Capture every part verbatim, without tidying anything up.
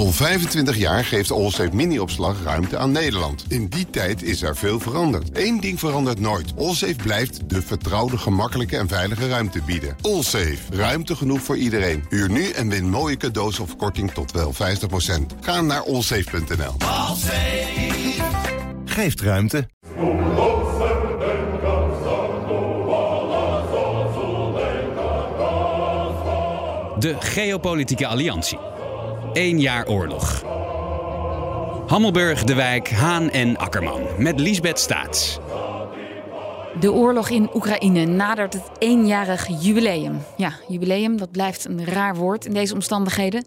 Al vijfentwintig jaar geeft Allsafe mini-opslag ruimte aan Nederland. In die tijd is er veel veranderd. Eén ding verandert nooit. Allsafe blijft de vertrouwde, gemakkelijke en veilige ruimte bieden. Allsafe. Ruimte genoeg voor iedereen. Huur nu en win mooie cadeaus of korting tot wel vijftig procent. Ga naar allsafe punt n l. Geeft ruimte. De geopolitieke alliantie. Eén jaar oorlog. Hammelburg, De Wijk, Haan en Akkerman. Met Liesbeth Staats. De oorlog in Oekraïne nadert het eenjarig jubileum. Ja, jubileum, dat blijft een raar woord in deze omstandigheden.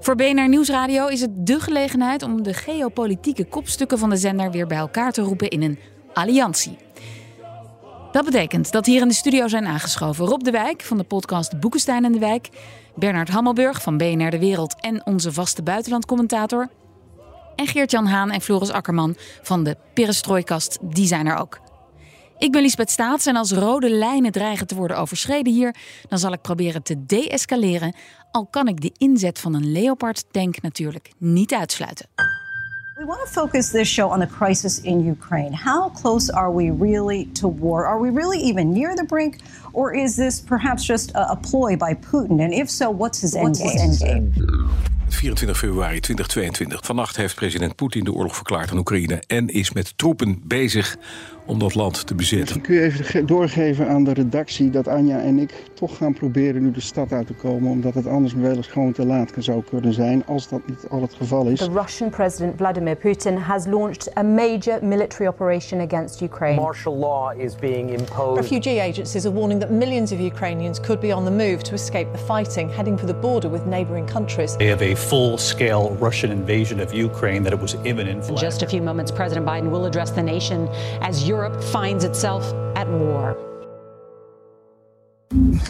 Voor B N R Nieuwsradio is het dé gelegenheid om de geopolitieke kopstukken van de zender weer bij elkaar te roepen in een alliantie. Dat betekent dat hier in de studio zijn aangeschoven Rob de Wijk van de podcast Boekestijn en de Wijk, Bernard Hammelburg van B N R De Wereld en onze vaste buitenlandcommentator, en Geert-Jan Haan en Floris Akkerman van de Perestrojkast, die zijn er ook. Ik ben Liesbeth Staats en als rode lijnen dreigen te worden overschreden hier, dan zal ik proberen te deescaleren, al kan ik de inzet van een Leopard-tank natuurlijk niet uitsluiten. We want to focus this show on the crisis in Ukraine. How close are we really to war? Are we really even near the brink? Or is this perhaps just a, a ploy by Putin? And if so, what's his end game? vierentwintig februari tweeduizend tweeëntwintig. Vannacht heeft president Poetin de oorlog verklaard aan Oekraïne en is met troepen bezig om dat land te bezetten. Kun je even doorgeven aan de redactie dat Anja en ik toch gaan proberen nu de stad uit te komen, omdat het anders wel eens gewoon te laat zou kunnen zijn, als dat niet al het geval is. The Russian president Vladimir Putin has launched a major military operation against Ukraine. Martial law is being imposed. Refugee agencies are warning that millions of Ukrainians could be on the move to escape the fighting, heading for the border with neighboring countries. They have a full-scale Russian invasion of Ukraine that it was imminent. In just a few moments, President Biden will address the nation as Europe Europe finds itself at war.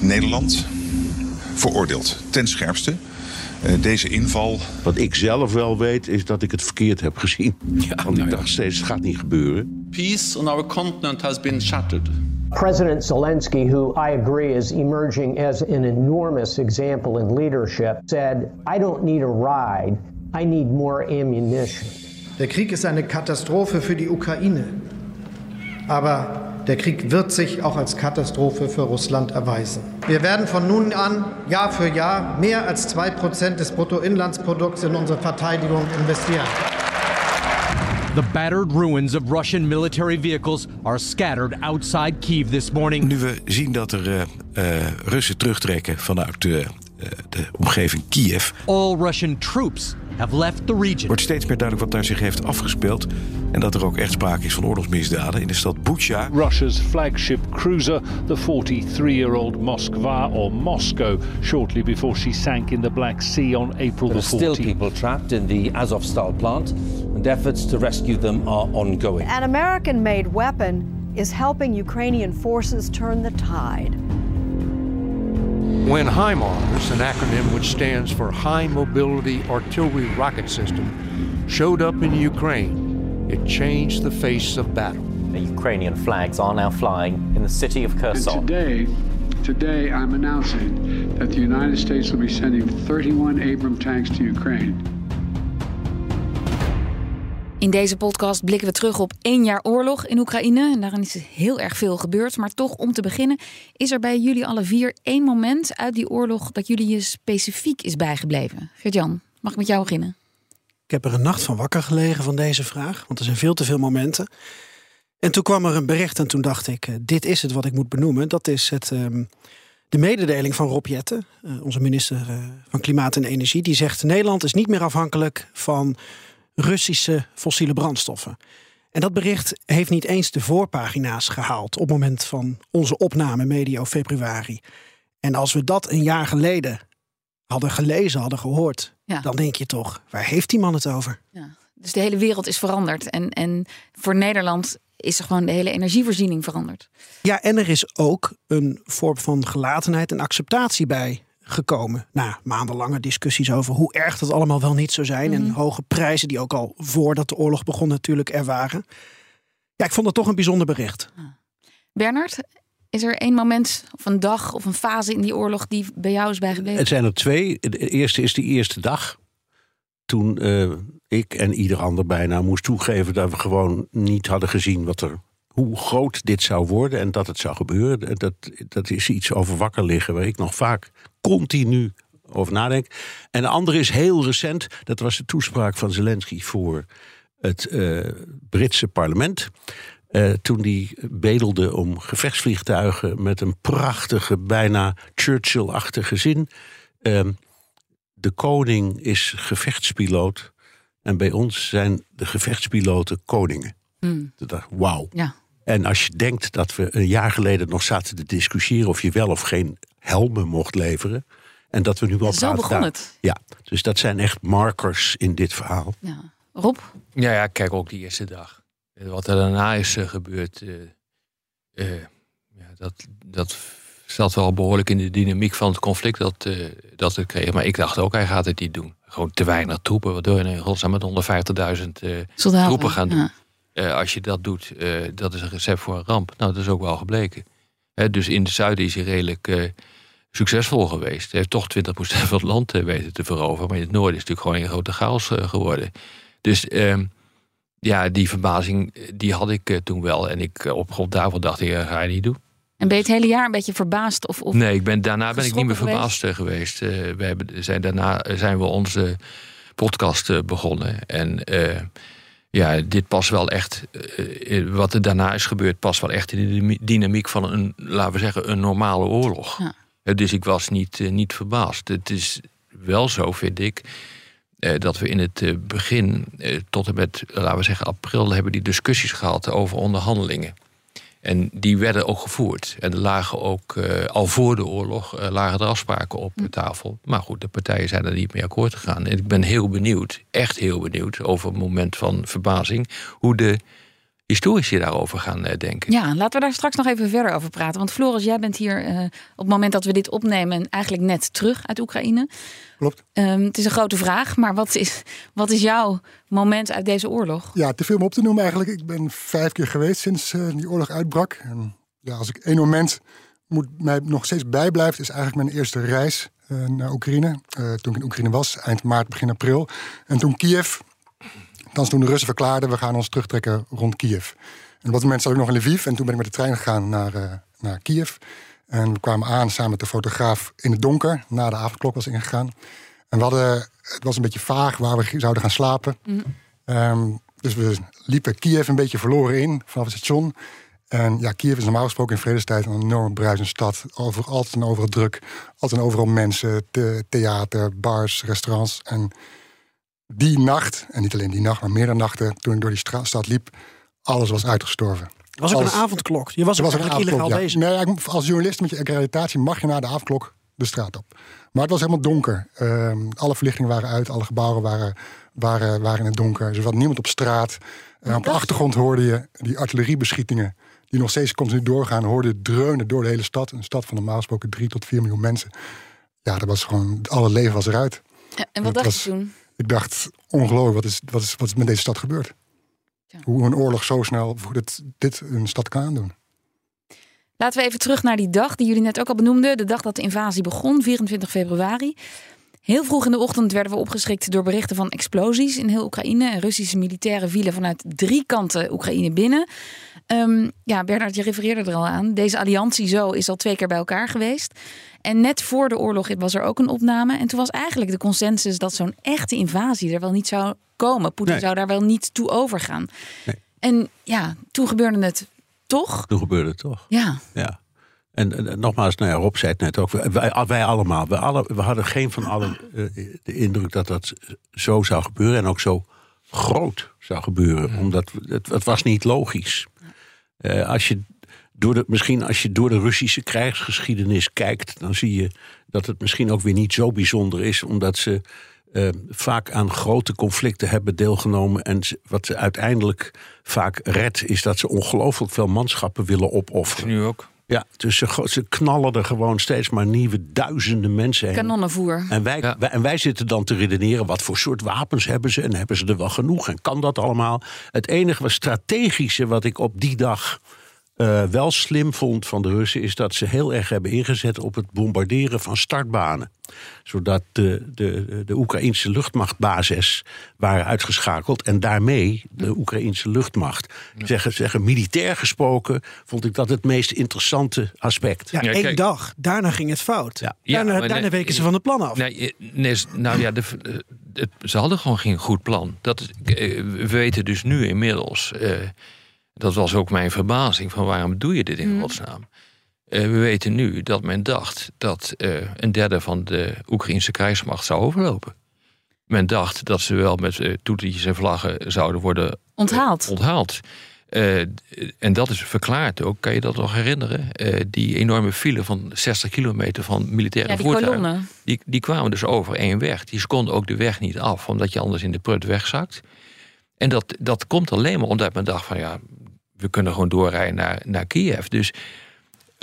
Nederland veroordeelt ten scherpste deze inval. Wat ik zelf wel weet is dat ik het verkeerd heb gezien. Ja, Want nou ik dacht ja. steeds, het gaat niet gebeuren. Peace on our continent has been shattered. President Zelensky, who I agree is emerging as an enormous example in leadership, said, I don't need a ride, I need more ammunition. Der Krieg ist eine Katastrophe für die Ukraine. Aber der Krieg wird sich auch als Katastrophe für Russland erweisen. Wir werden von nun an Jahr für Jahr mehr als zwei Prozent des Bruttoinlandsprodukts in unsere Verteidigung investieren. The battered ruins of Russian military vehicles are scattered outside Kiev this morning. Nu we zien dat er uh, uh, Russen terugtrekken vanuit uh, de omgeving Kiev. All Russian troops have left the region. Wordt steeds meer duidelijk wat daar zich heeft afgespeeld en dat er ook echt sprake is van oorlogsmisdaden in de stad Bucha. Russia's flagship cruiser, the forty-three-year-old Moskva or Moscow, shortly before she sank in the Black Sea on April the fourteenth. There are still people trapped in the Azovstal plant and efforts to rescue them are ongoing. An American-made weapon is helping Ukrainian forces turn the tide. When HIMARS, an acronym which stands for High Mobility Artillery Rocket System, showed up in Ukraine, it changed the face of battle. The Ukrainian flags are now flying in the city of Kherson. And today, today I'm announcing that the United States will be sending thirty-one Abrams tanks to Ukraine. In deze podcast blikken we terug op één jaar oorlog in Oekraïne. En daarin is heel erg veel gebeurd. Maar toch, om te beginnen, is er bij jullie alle vier één moment uit die oorlog dat jullie je specifiek is bijgebleven. Geert-Jan, mag ik met jou beginnen? Ik heb er een nacht van wakker gelegen van deze vraag. Want er zijn veel te veel momenten. En toen kwam er een bericht en toen dacht ik, dit is het wat ik moet benoemen. Dat is het, um, de mededeling van Rob Jetten, onze minister van Klimaat en Energie. Die zegt, Nederland is niet meer afhankelijk van Russische fossiele brandstoffen. En dat bericht heeft niet eens de voorpagina's gehaald op het moment van onze opname medio februari. En als we dat een jaar geleden hadden gelezen, hadden gehoord, ja. dan denk je toch, waar heeft die man het over? Ja. Dus de hele wereld is veranderd. En, en voor Nederland is er gewoon de hele energievoorziening veranderd. Ja, en er is ook een vorm van gelatenheid en acceptatie bij gekomen na maandenlange discussies over hoe erg dat allemaal wel niet zou zijn. Mm-hmm. En hoge prijzen die ook al voordat de oorlog begon natuurlijk er waren. Ja, ik vond dat toch een bijzonder bericht. Ah. Bernard, is er één moment of een dag of een fase in die oorlog die bij jou is bijgebleven? Het zijn er twee. De eerste is die eerste dag. toen uh, ik en ieder ander bijna moest toegeven dat we gewoon niet hadden gezien wat er, hoe groot dit zou worden en dat het zou gebeuren. Dat, dat is iets over wakker liggen waar ik nog vaak continu over nadenk. En de andere is heel recent. Dat was de toespraak van Zelensky voor het uh, Britse parlement. Uh, toen die bedelde om gevechtsvliegtuigen met een prachtige, bijna Churchill-achtige zin. Uh, de koning is gevechtspiloot en bij ons zijn de gevechtspiloten koningen. Mm. Toen dacht ik, wauw. Ja. En als je denkt dat we een jaar geleden nog zaten te discussiëren of je wel of geen helmen mocht leveren. En dat we nu al zo begon het. Ja, dus dat zijn echt markers in dit verhaal. Ja. Rob? Ja, ja, kijk, ook die eerste dag. Wat er daarna is gebeurd, uh, uh, ja, dat, dat zat wel behoorlijk in de dynamiek van het conflict dat, uh, dat het kreeg. Maar ik dacht ook, hij gaat het niet doen. Gewoon te weinig troepen, waardoor je in godsnaam met honderdvijftigduizend uh, troepen gaan doen. Ja. Uh, als je dat doet, uh, dat is een recept voor een ramp. Nou, dat is ook wel gebleken. Hè, dus in het zuiden is hij redelijk uh, succesvol geweest. Hij heeft toch twintig procent van het land uh, weten te veroveren. Maar in het noorden is het natuurlijk gewoon een grote chaos uh, geworden. Dus uh, ja, die verbazing die had ik uh, toen wel. En ik uh, op grond daarvan dacht ik, uh, ga je niet doen. En ben je het hele jaar een beetje verbaasd? Of, of nee, ik ben, daarna ben ik niet meer verbaasd uh, geweest. Uh, we hebben, zijn, daarna zijn we onze podcast uh, begonnen. En Uh, ja, dit past wel echt, uh, wat er daarna is gebeurd, past wel echt in de dynamiek van een, laten we zeggen, een normale oorlog. Ja. Uh, dus ik was niet, uh, niet verbaasd. Het is wel zo, vind ik, uh, dat we in het uh, begin, uh, tot en met, uh, laten we zeggen, april, hebben die discussies gehad over onderhandelingen. En die werden ook gevoerd. En er lagen ook, uh, al voor de oorlog, uh, lagen er afspraken op mm. tafel. Maar goed, de partijen zijn er niet mee akkoord gegaan. En ik ben heel benieuwd, echt heel benieuwd, over het moment van verbazing, hoe de historici daarover gaan uh, denken. Ja, laten we daar straks nog even verder over praten. Want Floris, jij bent hier uh, op het moment dat we dit opnemen eigenlijk net terug uit Oekraïne. Klopt. Um, het is een grote vraag, maar wat is, wat is jouw moment uit deze oorlog? Ja, te veel om op te noemen eigenlijk. Ik ben vijf keer geweest sinds uh, die oorlog uitbrak. En ja, als ik één moment moet mij nog steeds bijblijft, is eigenlijk mijn eerste reis uh, naar Oekraïne. Uh, toen ik in Oekraïne was, eind maart, begin april. En toen Kiev, althans toen de Russen verklaarden, we gaan ons terugtrekken rond Kiev. En op dat moment zat ik nog in Lviv en toen ben ik met de trein gegaan naar, uh, naar Kiev. En we kwamen aan samen met de fotograaf in het donker, na de avondklok was ingegaan. En we hadden, het was een beetje vaag waar we zouden gaan slapen. Mm. Um, dus we liepen Kiev een beetje verloren in, vanaf het station. En ja, Kiev is normaal gesproken in vredestijd een enorme bruisende stad. Over, altijd en overal druk, altijd en overal mensen, the, theater, bars, restaurants. En die nacht, en niet alleen die nacht, maar meerdere nachten, toen ik door die stra- stad liep, alles was uitgestorven. Was ook alles, een avondklok. Je was ook eigenlijk illegaal bezig. Ja. Nee, als journalist met je accreditatie mag je na de avondklok de straat op. Maar het was helemaal donker. Uh, alle verlichtingen waren uit, alle gebouwen waren, waren, waren in het donker. Dus er was niemand op straat. Uh, op de achtergrond hoorde je die artilleriebeschietingen die nog steeds continu doorgaan, hoorde je dreunen door de hele stad. Een stad van normaal gesproken drie tot vier miljoen mensen. Ja, dat was gewoon, alle leven was eruit. Ja, en wat en dacht was, je toen? Ik dacht, ongelooflijk, wat is, wat is, wat is met deze stad gebeurd? Ja. Hoe een oorlog zo snel, hoe dit, dit een stad kan aandoen. Laten we even terug naar die dag die jullie net ook al benoemden. De dag dat de invasie begon, vierentwintig februari. Heel vroeg in de ochtend werden we opgeschrikt door berichten van explosies in heel Oekraïne. En Russische militairen vielen vanuit drie kanten Oekraïne binnen. Um, ja, Bernard, je refereerde er al aan. Deze alliantie zo is al twee keer bij elkaar geweest. En net voor de oorlog was er ook een opname. En toen was eigenlijk de consensus dat zo'n echte invasie er wel niet zou komen. Poetin nee. zou daar wel niet toe overgaan. Nee. En ja, toen gebeurde het toch. Toen gebeurde het toch. Ja. ja. En, en, en nogmaals, nou ja, Rob zei het net ook. Wij, wij allemaal. Wij alle, we hadden geen van allen uh, de indruk dat dat zo zou gebeuren. En ook zo groot zou gebeuren. Ja. Omdat het, het was niet logisch. Uh, als je door de, misschien als je door de Russische krijgsgeschiedenis kijkt, dan zie je dat het misschien ook weer niet zo bijzonder is, omdat ze uh, vaak aan grote conflicten hebben deelgenomen. En ze, wat ze uiteindelijk vaak redt, is dat ze ongelooflijk veel manschappen willen opofferen. Nu ook. Ja, dus ze, ze knallen er gewoon steeds maar nieuwe duizenden mensen heen. Kanonnenvoer. En wij, ja. wij, en wij zitten dan te redeneren, wat voor soort wapens hebben ze en hebben ze er wel genoeg en kan dat allemaal? Het enige strategische wat ik op die dag uh, wel slim vond van de Russen, is dat ze heel erg hebben ingezet op het bombarderen van startbanen. Zodat de, de, de Oekraïnse luchtmachtbases waren uitgeschakeld. En daarmee de Oekraïnse luchtmacht. Ja. Zeggen, zeggen militair gesproken vond ik dat het meest interessante aspect. Ja, ja, één kijk, dag. Daarna ging het fout. Ja. Daarna, ja, daarna nee, weken ze van de plan af. Nee, nee, nou ja, de, de, ze hadden gewoon geen goed plan. Dat, we weten dus nu inmiddels... Uh, dat was ook mijn verbazing van waarom doe je dit in godsnaam. Uh, we weten nu dat men dacht dat uh, een derde van de Oekraïnse krijgsmacht zou overlopen. Men dacht dat ze wel met uh, toetertjes en vlaggen zouden worden onthaald. Uh, onthaald. Uh, en dat is verklaard ook, kan je dat nog herinneren? Uh, die enorme file van zestig kilometer van militaire ja, die voertuigen. Die, die kwamen dus over één weg. Die konden ook de weg niet af, omdat je anders in de prut wegzakt. En dat, dat komt alleen maar omdat men dacht van ja, we kunnen gewoon doorrijden naar, naar Kiev. Dus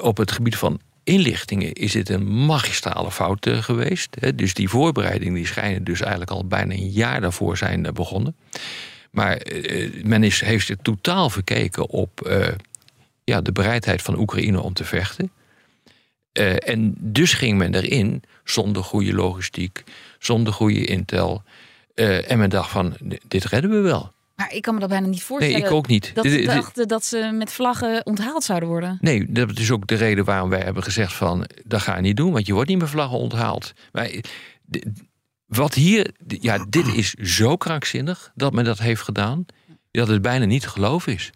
op het gebied van inlichtingen is dit een magistrale fout uh, geweest. Hè? Dus die voorbereidingen die schijnen dus eigenlijk al bijna een jaar daarvoor zijn uh, begonnen. Maar uh, men is, heeft het totaal verkeken op uh, ja, de bereidheid van Oekraïne om te vechten. Uh, en dus ging men erin zonder goede logistiek, zonder goede intel. Uh, en men dacht van, dit redden we wel. Maar ik kan me dat bijna niet voorstellen. Nee, ik ook niet. Dat ze dachten dat ze met vlaggen onthaald zouden worden. Nee, dat is ook de reden waarom wij hebben gezegd van... dat ga je niet doen, want je wordt niet met vlaggen onthaald. Maar wat hier... Ja, dit is zo krankzinnig dat men dat heeft gedaan... dat het bijna niet te geloven is.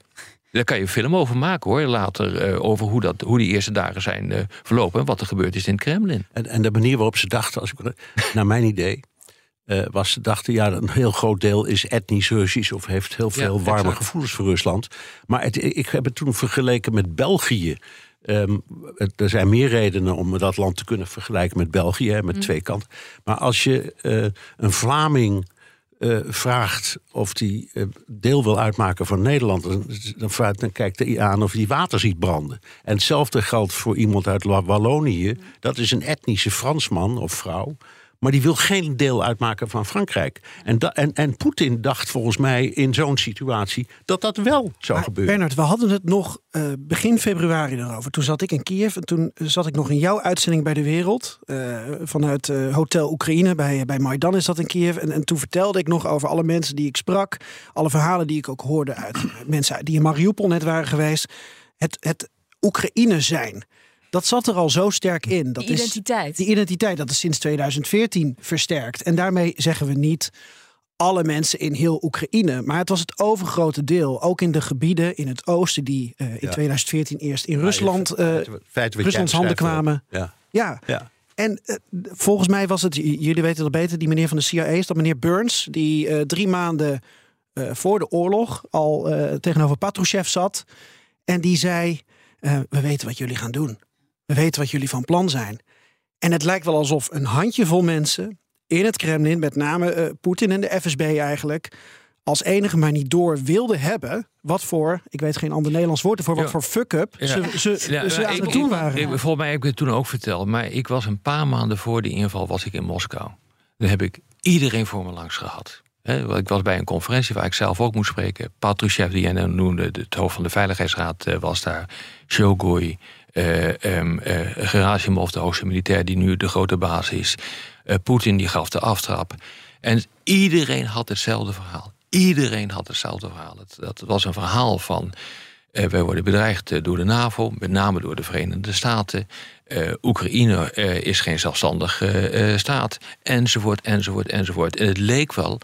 Daar kan je een film over maken, hoor, later, uh, over hoe, dat, hoe die eerste dagen zijn uh, verlopen... en wat er gebeurd is in het Kremlin. En, en de manier waarop ze dachten, als ik, naar mijn idee... Uh, was ze dachten, ja, een heel groot deel is etnisch Russisch... of heeft heel veel ja, warme exact. gevoelens voor Rusland. Maar het, ik heb het toen vergeleken met België. Um, het, er zijn meer redenen om dat land te kunnen vergelijken met België... Hè, met mm. twee kanten. Maar als je uh, een Vlaming uh, vraagt of die uh, deel wil uitmaken van Nederland... dan, dan, vraagt, dan kijkt hij aan of hij water ziet branden. En hetzelfde geldt voor iemand uit Wallonië. Mm. Dat is een etnische Fransman of vrouw... maar die wil geen deel uitmaken van Frankrijk. En, da- en, en Poetin dacht volgens mij in zo'n situatie dat dat wel zou maar gebeuren. Bernard, we hadden het nog uh, begin februari daarover. Toen zat ik in Kiev en toen zat ik nog in jouw uitzending bij De Wereld. Uh, vanuit uh, Hotel Oekraïne, bij, bij Maidan is dat in Kiev. En, en toen vertelde ik nog over alle mensen die ik sprak. Alle verhalen die ik ook hoorde uit mensen die in Mariupol net waren geweest. Het, het Oekraïne zijn... Dat zat er al zo sterk in. Dat die identiteit. Is, die identiteit, dat is sinds tweeduizend veertien versterkt. En daarmee zeggen we niet alle mensen in heel Oekraïne. Maar het was het overgrote deel. Ook in de gebieden in het oosten die uh, in ja. tweeduizend veertien eerst in ja, Rusland, ja, uh, Ruslands handen kwamen. Ja. Ja. ja. En uh, volgens mij was het, jullie weten dat beter, die meneer van de C I A is dat meneer Burns. Die uh, drie maanden uh, voor de oorlog al uh, tegenover Patrushev zat. En die zei, uh, we weten wat jullie gaan doen. We weten wat jullie van plan zijn. En het lijkt wel alsof een handjevol mensen in het Kremlin... met name uh, Poetin en de F S B eigenlijk... als enige maar niet door wilden hebben... wat voor, ik weet geen ander Nederlands woord ervoor... wat ja. voor fuck-up ja. ze, ze, ja, ze aan ik, het doen waren. Ik, ik, volgens mij heb ik het toen ook verteld... maar ik was een paar maanden voor die inval was ik in Moskou. Daar heb ik iedereen voor me langs gehad. He, ik was bij een conferentie waar ik zelf ook moest spreken. Patrushev, die jij noemde, het hoofd van de Veiligheidsraad was daar. Shogui... Uh, um, uh, Gerasimov, de hoogste militair die nu de grote baas is. Uh, Poetin die gaf de aftrap. En iedereen had hetzelfde verhaal. Iedereen had hetzelfde verhaal. Het, dat was een verhaal van... Uh, wij worden bedreigd door de NAVO, met name door de Verenigde Staten. Uh, Oekraïne uh, is geen zelfstandige uh, staat. Enzovoort, enzovoort, enzovoort. En het leek wel...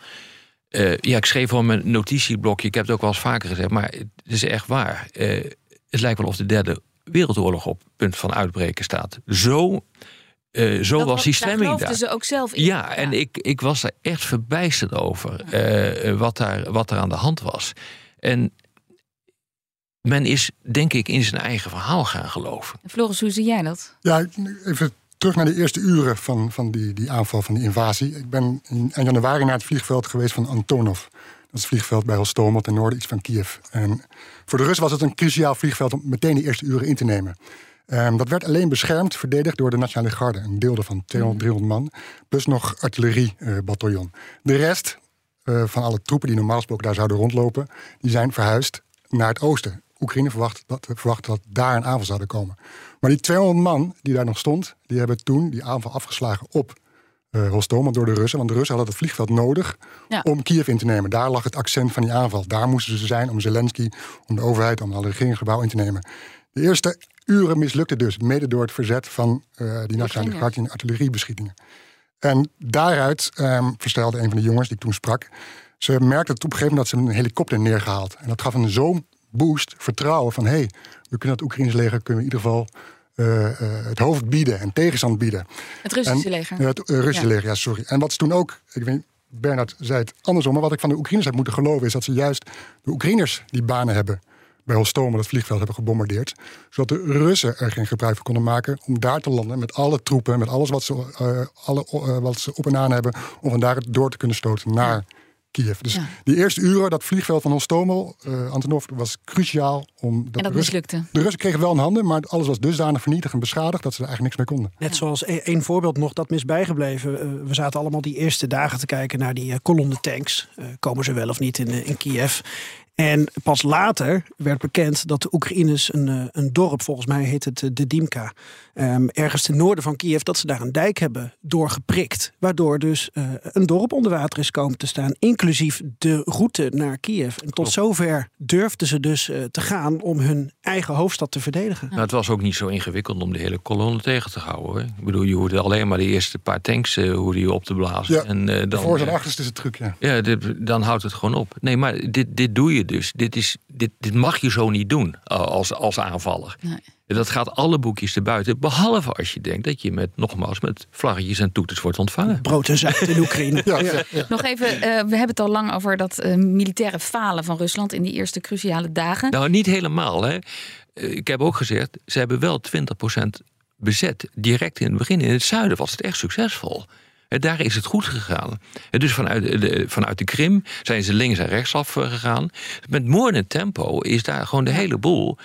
Uh, ja, ik schreef op mijn notitieblokje, ik heb het ook wel eens vaker gezegd... maar het is echt waar. Uh, het lijkt wel of de derde... Wereldoorlog op punt van uitbreken staat. Zo, uh, zo dat was die stemming daar. Geloofden daar. Ze ook zelf in. Ja, ja. en ik, ik was daar echt verbijsterd over ja. uh, wat, daar, wat er aan de hand was. En men is, denk ik, in zijn eigen verhaal gaan geloven. Floris, hoe zie jij dat? Ja, even terug naar de eerste uren van, van die, die aanval, van die invasie. Ik ben in januari naar het vliegveld geweest van Antonov. Dat is het vliegveld bij Hostomel ten noorden iets van Kiev. En voor de Russen was het een cruciaal vliegveld om meteen de eerste uren in te nemen. Um, dat werd alleen beschermd, verdedigd door de Nationale Garde. Een deel van tweehonderd, driehonderd man. Plus nog artilleriebataljon. Uh, de rest uh, van alle troepen die normaal gesproken daar zouden rondlopen... die zijn verhuisd naar het oosten. Oekraïne verwacht dat, verwacht dat daar een aanval zouden komen. Maar die tweehonderd man die daar nog stond, die hebben toen die aanval afgeslagen op uh, Hostomel door de Russen. Want de Russen hadden het vliegveld nodig ja. om Kiev in te nemen. Daar lag het accent van die aanval. Daar moesten ze zijn om Zelensky, om de overheid, om alle regeringsgebouwen in te nemen. De eerste uren mislukte dus, mede door het verzet van uh, die nationale garde en artilleriebeschietingen. En daaruit um, verstelde een van de jongens die ik toen sprak, ze merkte op een gegeven moment dat ze een helikopter neergehaald. En dat gaf een zo'n boost, vertrouwen van hé, hey, we kunnen het Oekraïns leger kunnen we in ieder geval uh, uh, het hoofd bieden en tegenstand bieden. Het Russische en, leger. Uh, het uh, Russische ja. leger, ja, sorry. En wat ze toen ook, ik weet niet, Bernard zei het andersom, maar wat ik van de Oekraïners heb moeten geloven is dat ze juist de Oekraïners die banen hebben bij Hostomel het vliegveld hebben gebombardeerd, zodat de Russen er geen gebruik van konden maken om daar te landen met alle troepen, met alles wat ze, uh, alle, uh, wat ze op en aan hebben, om vandaar het door te kunnen stoten naar ja. Kiev. Dus ja. die eerste uren, dat vliegveld van Hostomel, uh, Antonov, was cruciaal. Om dat en dat mislukte. De Russen kregen wel in handen, maar alles was dusdanig vernietigd en beschadigd dat ze er eigenlijk niks mee konden. Net zoals één voorbeeld nog, dat mis bijgebleven. Uh, we zaten allemaal die eerste dagen te kijken naar die uh, kolonne tanks. Uh, komen ze wel of niet in, uh, in Kiev? En pas later werd bekend dat de Oekraïners een, een dorp, volgens mij heet het de Dimka, um, ergens ten noorden van Kiev, dat ze daar een dijk hebben doorgeprikt. Waardoor dus uh, een dorp onder water is komen te staan, inclusief de route naar Kiev. En tot zover durfden ze dus uh, te gaan om hun eigen hoofdstad te verdedigen. Nou, het was ook niet zo ingewikkeld om de hele kolonne tegen te houden. Hoor. Ik bedoel, je hoorde alleen maar de eerste paar tanks uh, hoe die op te blazen. Ja, en, uh, dan, voor- en achterste is het truc, ja. Ja, dit, dan houdt het gewoon op. Nee, maar dit, dit doe je. Dus dit, is, dit, dit mag je zo niet doen als, als aanvaller. Nee. Dat gaat alle boekjes erbuiten, behalve als je denkt dat je met nogmaals met vlaggetjes en toeters wordt ontvangen. Brood en zuid in Oekraïne. ja, ja, ja. Nog even, uh, we hebben het al lang over dat uh, militaire falen van Rusland in die eerste cruciale dagen. Nou, niet helemaal. Hè. Uh, ik heb ook gezegd, ze hebben wel twintig procent bezet. Direct in het begin. In het zuiden was het echt succesvol. Daar is het goed gegaan. Dus vanuit de, vanuit de Krim zijn ze links en rechtsaf gegaan. Met moordend tempo is daar gewoon de hele boel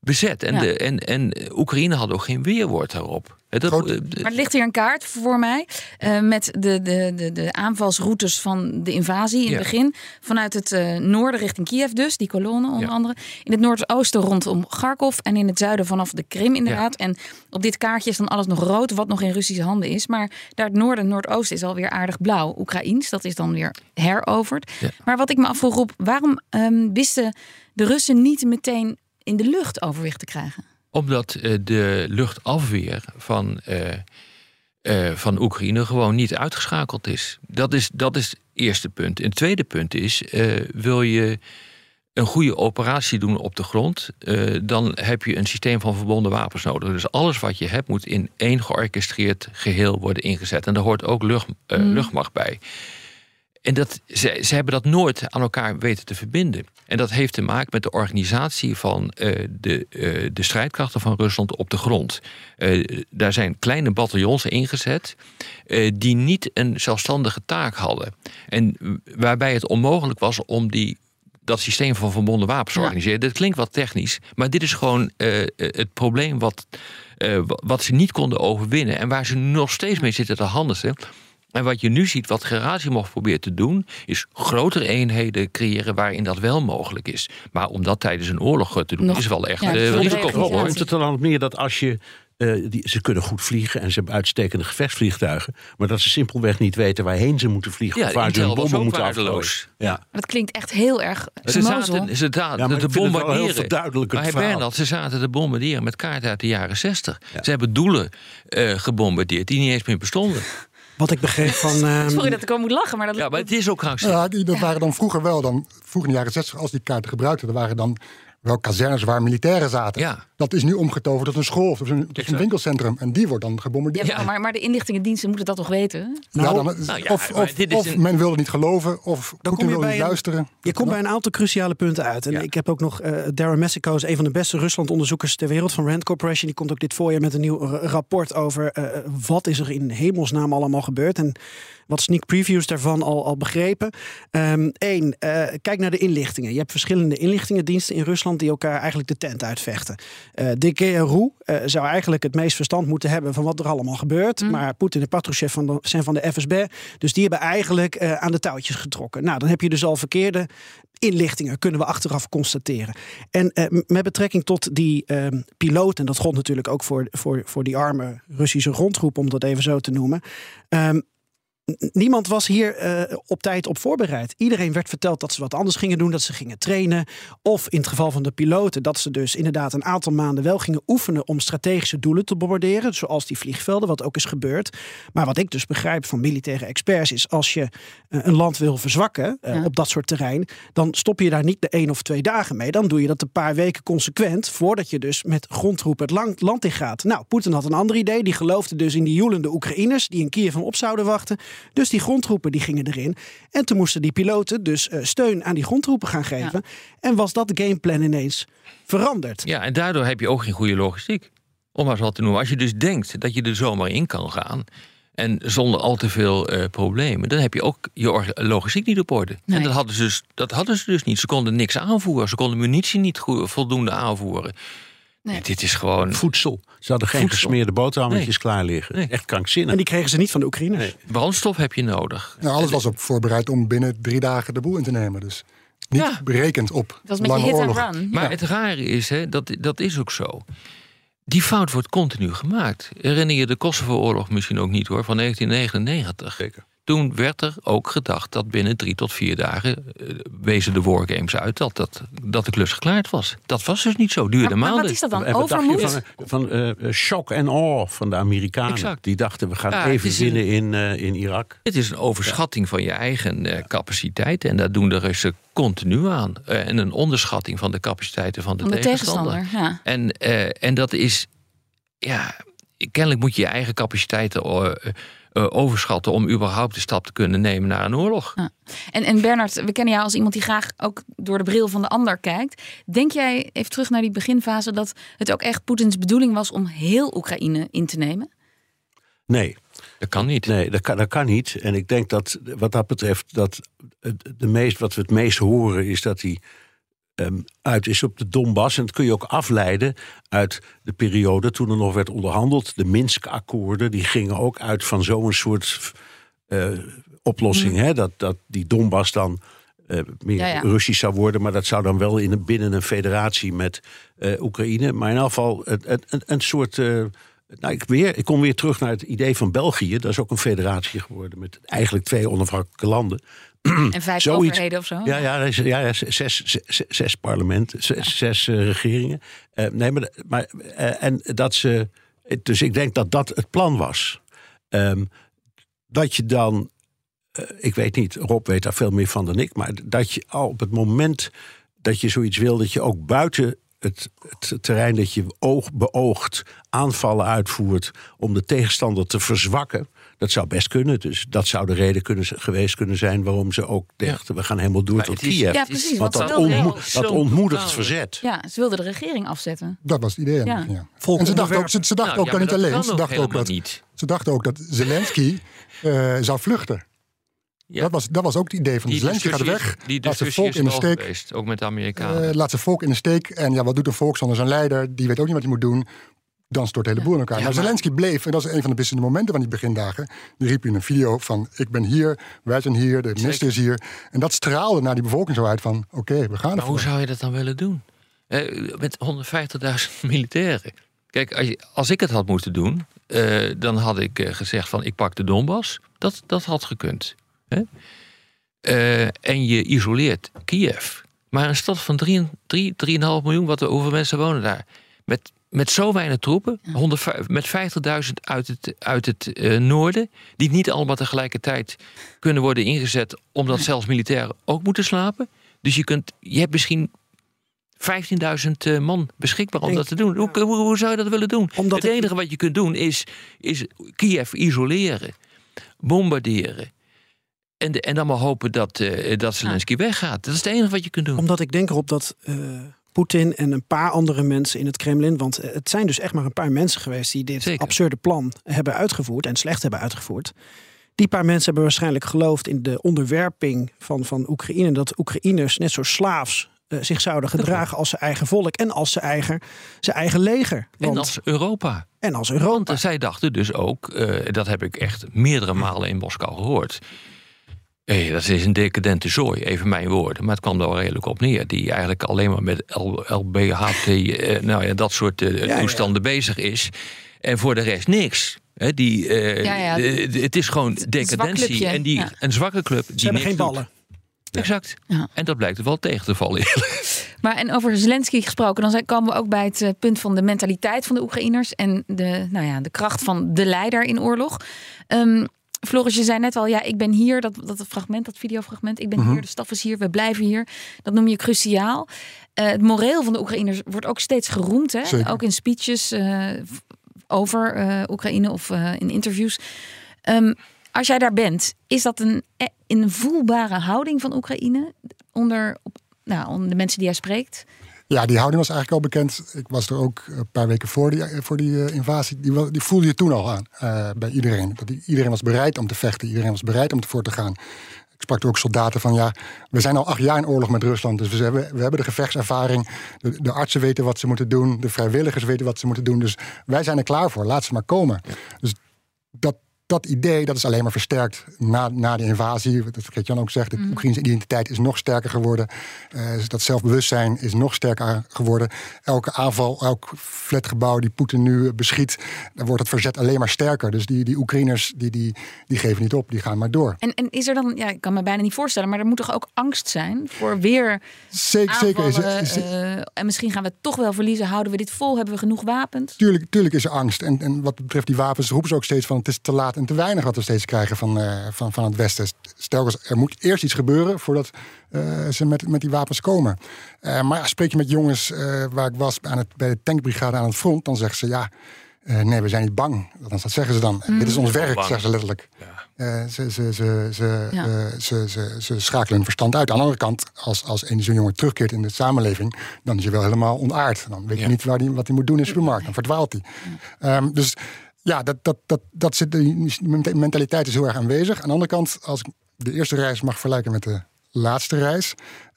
bezet. En, ja. de, en, en Oekraïne had ook geen weerwoord daarop. Dat, maar er ligt hier een kaart voor mij uh, met de, de, de, de aanvalsroutes van de invasie in ja. het begin. Vanuit het uh, noorden richting Kiev dus, die kolonne onder ja. andere. In het noordoosten rondom Kharkiv en in het zuiden vanaf de Krim inderdaad. Ja. En op dit kaartje is dan alles nog rood, wat nog in Russische handen is. Maar daar het noorden en noordoosten is alweer aardig blauw. Oekraïens, dat is dan weer heroverd. Ja. Maar wat ik me afvroeg, Rob, waarom um, wisten de Russen niet meteen in de lucht overwicht te krijgen? Omdat uh, de luchtafweer van, uh, uh, van Oekraïne gewoon niet uitgeschakeld is. Dat is, dat is het eerste punt. En het tweede punt is, uh, wil je een goede operatie doen op de grond, Uh, dan heb je een systeem van verbonden wapens nodig. Dus alles wat je hebt moet in één georchestreerd geheel worden ingezet. En daar hoort ook lucht, uh, mm. luchtmacht bij. En dat, ze, ze hebben dat nooit aan elkaar weten te verbinden. En dat heeft te maken met de organisatie van uh, de, uh, de strijdkrachten van Rusland op de grond. Uh, daar zijn kleine bataljons ingezet uh, die niet een zelfstandige taak hadden. En waarbij het onmogelijk was om die, dat systeem van verbonden wapens te organiseren. Ja. Dat klinkt wat technisch, maar dit is gewoon uh, het probleem wat, uh, wat ze niet konden overwinnen. En waar ze nog steeds mee zitten te handelen. En wat je nu ziet, wat Gerasimov probeert te doen, is grotere eenheden creëren waarin dat wel mogelijk is. Maar om dat tijdens een oorlog te doen, nog, is wel echt ja, uh, risicovol. Komt het er dan op neer dat als je Uh, die, ze kunnen goed vliegen en ze hebben uitstekende gevechtsvliegtuigen, maar dat ze simpelweg niet weten waarheen ze moeten vliegen, ja, of waar ze hun bommen moeten afgooien. Ja. Dat klinkt echt heel erg ze zaten, ze da- ja, maar te bombarderen. Maar Bernard, ze zaten te bombarderen met kaarten uit de jaren zestig. Ja. Ze hebben doelen uh, gebombardeerd die niet eens meer bestonden. Wat ik begreep van Um... sorry dat ik al moet lachen, maar dat ja, maar het is ook krankzinnig. Ja, dat waren dan vroeger wel, dan vroeger in de jaren zestig, als die kaarten gebruikten, dan waren dan wel kazernes waar militairen zaten. Ja. Dat is nu omgetoverd tot een school of een, een winkelcentrum. En die wordt dan gebombardeerd. Ja, maar, maar de inlichtingendiensten moeten dat toch weten? Nou, ja, dan, nou ja, of of, dit is of een... men wilde niet geloven, of Poetin wilde niet luisteren. Een, je komt bij een aantal cruciale punten uit. En ja. ik heb ook nog Uh, Darren Messico is een van de beste Rusland-onderzoekers ter wereld van Rand Corporation. Die komt ook dit voorjaar met een nieuw r- rapport over Uh, wat is er in hemelsnaam allemaal gebeurd. En wat sneak previews daarvan al, al begrepen. Um, Eén, uh, kijk naar de inlichtingen. Je hebt verschillende inlichtingendiensten in Rusland die elkaar eigenlijk de tent uitvechten. Uh, de G R U uh, zou eigenlijk het meest verstand moeten hebben van wat er allemaal gebeurt. Mm. Maar Poetin en Patrushev van de, zijn van de F S B. Dus die hebben eigenlijk uh, aan de touwtjes getrokken. Nou, dan heb je dus al verkeerde inlichtingen, kunnen we achteraf constateren. En uh, met betrekking tot die uh, piloot, en dat gold natuurlijk ook voor, voor, voor die arme Russische grondgroep, om dat even zo te noemen. Um, Niemand was hier uh, op tijd op voorbereid. Iedereen werd verteld dat ze wat anders gingen doen, dat ze gingen trainen. Of in het geval van de piloten, dat ze dus inderdaad een aantal maanden wel gingen oefenen om strategische doelen te bombarderen, zoals die vliegvelden, wat ook is gebeurd. Maar wat ik dus begrijp van militaire experts is, als je uh, een land wil verzwakken uh, ja. op dat soort terrein, dan stop je daar niet de één of twee dagen mee. Dan doe je dat een paar weken consequent, voordat je dus met grondtroepen het land in gaat. Nou, Poetin had een ander idee. Die geloofde dus in die joelende Oekraïners, die in Kiev hem op zouden wachten. Dus die grondtroepen die gingen erin. En toen moesten die piloten dus uh, steun aan die grondtroepen gaan geven. Ja. En was dat gameplan ineens veranderd. Ja, en daardoor heb je ook geen goede logistiek. Om maar zo te noemen. Als je dus denkt dat je er zomaar in kan gaan, en zonder al te veel uh, problemen, dan heb je ook je logistiek niet op orde. Nee. En dat hadden, ze dus, dat hadden ze dus niet. Ze konden niks aanvoeren. Ze konden munitie niet goed, voldoende aanvoeren. Nee. Nee, dit is gewoon voedsel. Ze hadden geen voedsel. Gesmeerde boterhammetjes nee. klaar liggen. Nee. Echt krankzinnig. En die kregen ze niet van de Oekraïners. Nee. Brandstof heb je nodig. Nou, alles was op voorbereid om binnen drie dagen de boel in te nemen. Dus niet ja. berekend op dat was lange met je hit and run. Maar ja. het rare is, hè, dat, dat is ook zo. Die fout wordt continu gemaakt. Herinner je de Kosovo-oorlog misschien ook niet hoor, van negentien negenennegentig. Zeker. Toen werd er ook gedacht dat binnen drie tot vier dagen uh, wezen de wargames uit dat, dat, dat de klus geklaard was. Dat was dus niet zo, duurde maar, maanden. Maar wat is dat dan, overmoed? Van, van uh, shock and awe van de Amerikanen. Exact. Die dachten, we gaan ja, even winnen een, in, uh, in Irak. Het is een overschatting ja. van je eigen uh, capaciteit. En dat doen de Russen continu aan. Uh, en een onderschatting van de capaciteiten van de, van de tegenstander. tegenstander ja. en, uh, en dat is, ja, kennelijk moet je je eigen capaciteiten Uh, Uh, overschatten om überhaupt de stap te kunnen nemen naar een oorlog. Ah. En, en Bernard, we kennen jou als iemand die graag ook door de bril van de ander kijkt. Denk jij, even terug naar die beginfase, dat het ook echt Poetins bedoeling was om heel Oekraïne in te nemen? Nee. Dat kan niet. Nee, dat kan, dat kan niet. En ik denk dat, wat dat betreft, dat de meest, wat we het meest horen is dat hij Um, uit is op de Donbas. En dat kun je ook afleiden uit de periode toen er nog werd onderhandeld. De Minsk-akkoorden, die gingen ook uit van zo'n soort uh, oplossing. Mm. Hè? Dat, dat die Donbas dan uh, meer ja, ja. Russisch zou worden. Maar dat zou dan wel in een, binnen een federatie met uh, Oekraïne. Maar in afval een, een, een soort Uh, nou, ik, weer, ik kom weer terug naar het idee van België. Dat is ook een federatie geworden met eigenlijk twee onafhankelijke landen. En vijf Zoiets. overheden of zo? Ja, ja, ja zes, zes, zes parlementen, zes, ja. zes uh, regeringen. Uh, nee, maar, maar, uh, en dat ze, dus ik denk dat dat het plan was. Um, dat je dan, uh, ik weet niet, Rob weet daar veel meer van dan ik, maar dat je al op het moment dat je zoiets wil, dat je ook buiten het, het terrein dat je oog, beoogt, aanvallen uitvoert om de tegenstander te verzwakken. Dat zou best kunnen. Dus dat zou de reden kunnen, geweest kunnen zijn waarom ze ook dachten, we gaan helemaal door maar tot is, Kiev. Ja, precies, want dat, onmo- dat ontmoedigt verzet. Ja, ze wilden de regering afzetten. Dat was het idee. Ja. Ja. En ze dachten ook, ze, ze dachten nou, ook ja, dat niet alleen. Ze dachten ook dat, ze dachten ook dat Zelensky uh, zou vluchten. Ja. Dat, was, dat was ook het idee van Zelensky gaat weg. Die laat zijn volk in de steek. Geweest, ook met de Amerikanen. Uh, laat zijn volk in de steek. En ja, wat doet een volk zonder zijn leider? Die weet ook niet wat hij moet doen. Dan stort de hele boel in elkaar. Ja, maar Zelensky bleef, en dat is een van de beste momenten van die begindagen, die riep in een video van, ik ben hier, wij zijn hier, de minister is hier. En dat straalde naar die bevolking zo uit van, oké, okay, we gaan ervoor. Maar hoe zou je dat dan willen doen? Uh, met honderdvijftigduizend militairen. Kijk, als, je, als ik het had moeten doen, uh, dan had ik uh, gezegd van, ik pak de Donbas. Dat, dat had gekund. Hè? Uh, en je isoleert Kiev. Maar een stad van drie komma vijf miljoen, wat er over mensen wonen daar, met Met zo weinig troepen, met vijftigduizend uit het, uit het uh, noorden, die niet allemaal tegelijkertijd kunnen worden ingezet, omdat zelfs militairen ook moeten slapen. Dus je, kunt, je hebt misschien vijftienduizend uh, man beschikbaar om dat te doen. Hoe, hoe, hoe zou je dat willen doen? Omdat het enige wat je kunt doen is, is Kiev isoleren, bombarderen. En, de, en dan maar hopen dat, uh, dat Zelensky weggaat. Dat is het enige wat je kunt doen. Omdat ik denk erop dat Uh... Poetin en een paar andere mensen in het Kremlin. Want het zijn dus echt maar een paar mensen geweest die dit Zeker. absurde plan hebben uitgevoerd en slecht hebben uitgevoerd. Die paar mensen hebben waarschijnlijk geloofd in de onderwerping van, van Oekraïne. Dat Oekraïners net zo slaafs uh, zich zouden gedragen als zijn eigen volk en als zijn eigen, zijn eigen leger. Want, en als Europa. En als Europa. Want uh, zij dachten dus ook, uh, dat heb ik echt meerdere malen in Moskou gehoord. Hey, dat is een decadente zooi, even mijn woorden. Maar het kwam daar wel redelijk op neer. Die eigenlijk alleen maar met L B H T, uh, nou ja, dat soort uh, ja, toestanden ja. bezig is. En voor de rest niks. He, die, uh, ja, ja. De, de, het is gewoon decadentie. En die, ja. een zwakke club. Ze die hebben geen ballen. Ja. Exact. Ja. En dat blijkt wel tegen te vallen. Maar en over Zelensky gesproken, dan komen we ook bij het punt van de mentaliteit van de Oekraïners. En de, nou ja, de kracht van de leider in oorlog. Um, Floris, je zei net al, ja, ik ben hier, dat, dat fragment, dat videofragment. Ik ben uh-huh. hier, de staf is hier, we blijven hier. Dat noem je cruciaal. Uh, het moreel van de Oekraïners wordt ook steeds geroemd. Hè? Ook in speeches uh, over uh, Oekraïne of uh, in interviews. Um, als jij daar bent, is dat een, een voelbare houding van Oekraïne onder, op, nou, onder de mensen die jij spreekt? Ja, die houding was eigenlijk al bekend. Ik was er ook een paar weken voor die, voor die uh, invasie. Die, die voelde je toen al aan uh, bij iedereen. Dat die, iedereen was bereid om te vechten. Iedereen was bereid om ervoor te gaan. Ik sprak er ook soldaten van, ja, we zijn al acht jaar in oorlog met Rusland. Dus we hebben, we hebben de gevechtservaring. De, de artsen weten wat ze moeten doen. De vrijwilligers weten wat ze moeten doen. Dus wij zijn er klaar voor. Laat ze maar komen. Dus dat... Dat idee, dat is alleen maar versterkt na, na de invasie. Dat Geert-Jan ook zegt, de mm. Oekraïnse identiteit is nog sterker geworden. Uh, dat zelfbewustzijn is nog sterker geworden. Elke aanval, elk flatgebouw die Poetin nu beschiet, dan wordt het verzet alleen maar sterker. Dus die, die Oekraïners, die, die, die geven niet op, die gaan maar door. En, en is er dan, ja, ik kan me bijna niet voorstellen, maar er moet toch ook angst zijn voor weer zeker, aanvallen? Zeker is, is, uh, en misschien gaan we het toch wel verliezen. Houden we dit vol? Hebben we genoeg wapens? Tuurlijk, tuurlijk is er angst. En, en wat betreft die wapens roepen ze ook steeds van, het is te laat en te weinig wat we steeds krijgen van, uh, van, van het Westen. Stel, er moet eerst iets gebeuren voordat uh, ze met, met die wapens komen. Uh, maar spreek je met jongens uh, waar ik was aan het, bij de tankbrigade aan het front, dan zeggen ze, ja, uh, nee, we zijn niet bang. Dat zeggen ze dan. Mm. Dit is ons werk, zeggen ze letterlijk. Ja. Uh, ze, ze, ze, ze, ja. uh, ze, ze, ze schakelen hun verstand uit. Aan de andere kant, als, als een zo'n jongen terugkeert in de samenleving, dan is hij wel helemaal ontaard. Dan weet je ja. niet waar die, wat hij moet doen in de supermarkt. Dan verdwaalt hij. Ja. Um, dus Ja, dat, dat, dat, dat zit, die mentaliteit is heel erg aanwezig. Aan de andere kant, als ik de eerste reis mag vergelijken met de laatste reis.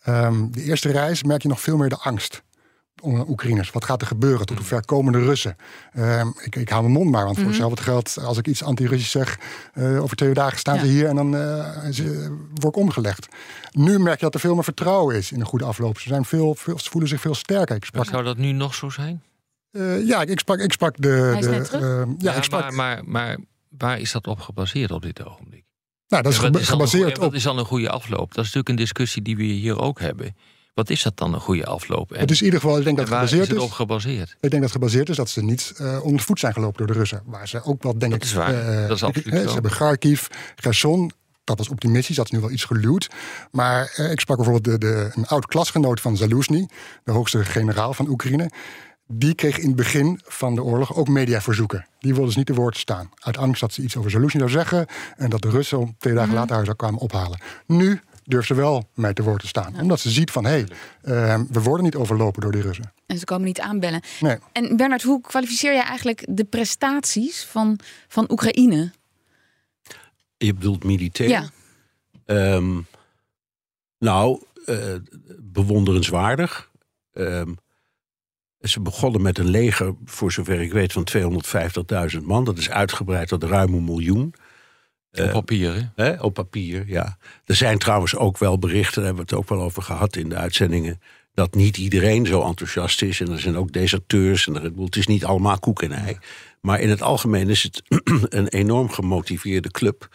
Um, de eerste reis merk je nog veel meer de angst onder Oekraïners. Wat gaat er gebeuren? Tot hoe ver komen de Russen? Um, ik, ik hou mijn mond maar, want voor hetzelfde mm-hmm. geld, als ik iets anti-Russisch zeg, uh, over twee dagen staan ja. ze hier en dan uh, ze, uh, word ik omgelegd. Nu merk je dat er veel meer vertrouwen is in een goede afloop. Ze, zijn veel, veel, ze voelen zich veel sterker. Ik sprak... Zou dat nu nog zo zijn? Uh, ja, ik sprak, ik sprak de... de uh, ja, ja, ik sprak... Maar, maar, maar waar is dat op gebaseerd op dit ogenblik? Nou, dat is, ge- is gebaseerd goeie, op... Wat is dan een goede afloop? Dat is natuurlijk een discussie die we hier ook hebben. Wat is dat dan een goede afloop? En, het is in ieder geval, ik denk dat waar gebaseerd is het is, op gebaseerd? Ik denk dat het gebaseerd is dat ze niet uh, onder voet zijn gelopen door de Russen. Waar ze ook wel, denk dat ik... Is waar. Uh, dat is absoluut uh, Ze hebben Kharkiv, Kherson... Dat was optimistisch, dat is nu wel iets geluwd. Maar uh, ik sprak bijvoorbeeld de, de, een oud-klasgenoot van Zelensky, de hoogste generaal van Oekraïne. Die kreeg in het begin van de oorlog ook mediaverzoeken. Die wilden dus niet te woord staan. Uit angst dat ze iets over Zelensky zou zeggen en dat de Russen twee dagen mm-hmm. later haar kwamen ophalen. Nu durft ze wel mee te woord te staan. Ja. Omdat ze ziet van, hé, hey, uh, we worden niet overlopen door die Russen. En ze komen niet aanbellen. Nee. En Bernard, hoe kwalificeer jij eigenlijk de prestaties van, van Oekraïne? Je bedoelt militair? Ja. Um, nou, uh, bewonderenswaardig. Um, Ze begonnen met een leger, voor zover ik weet, van tweehonderdvijftigduizend man. Dat is uitgebreid tot ruim een miljoen. Op papier, hè? Hè? Op papier, ja. Er zijn trouwens ook wel berichten, daar hebben we het ook wel over gehad in de uitzendingen, dat niet iedereen zo enthousiast is. En er zijn ook deserteurs. En er, het is niet allemaal koek en ei. Maar in het algemeen is het een enorm gemotiveerde club.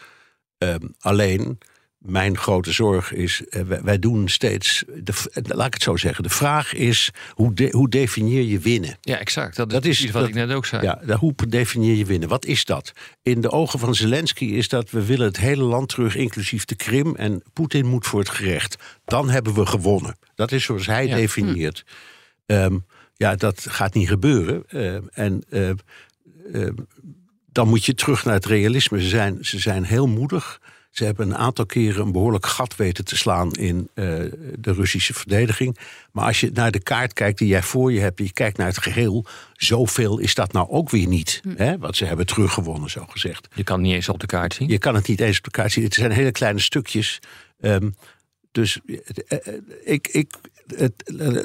Um, alleen... Mijn grote zorg is, wij doen steeds, de, laat ik het zo zeggen, de vraag is, hoe, de, hoe definieer je winnen? Ja, exact, dat is, dat is iets wat dat, ik net ook zei. Ja, hoe definieer je winnen? Wat is dat? In de ogen van Zelensky is dat we willen het hele land terug, inclusief de Krim, en Poetin moet voor het gerecht. Dan hebben we gewonnen. Dat is zoals hij ja. definieert. Hm. Um, ja, dat gaat niet gebeuren. Uh, en... Uh, uh, dan moet je terug naar het realisme. Ze zijn, ze zijn heel moedig. Ze hebben een aantal keren een behoorlijk gat weten te slaan in uh, de Russische verdediging. Maar als je naar de kaart kijkt die jij voor je hebt, je kijkt naar het geheel, zoveel is dat nou ook weer niet. Hm. Hè? Want ze hebben teruggewonnen, zo gezegd. Je kan het niet eens op de kaart zien. Je kan het niet eens op de kaart zien. Het zijn hele kleine stukjes. Um, dus uh, uh, ik, ik, Het,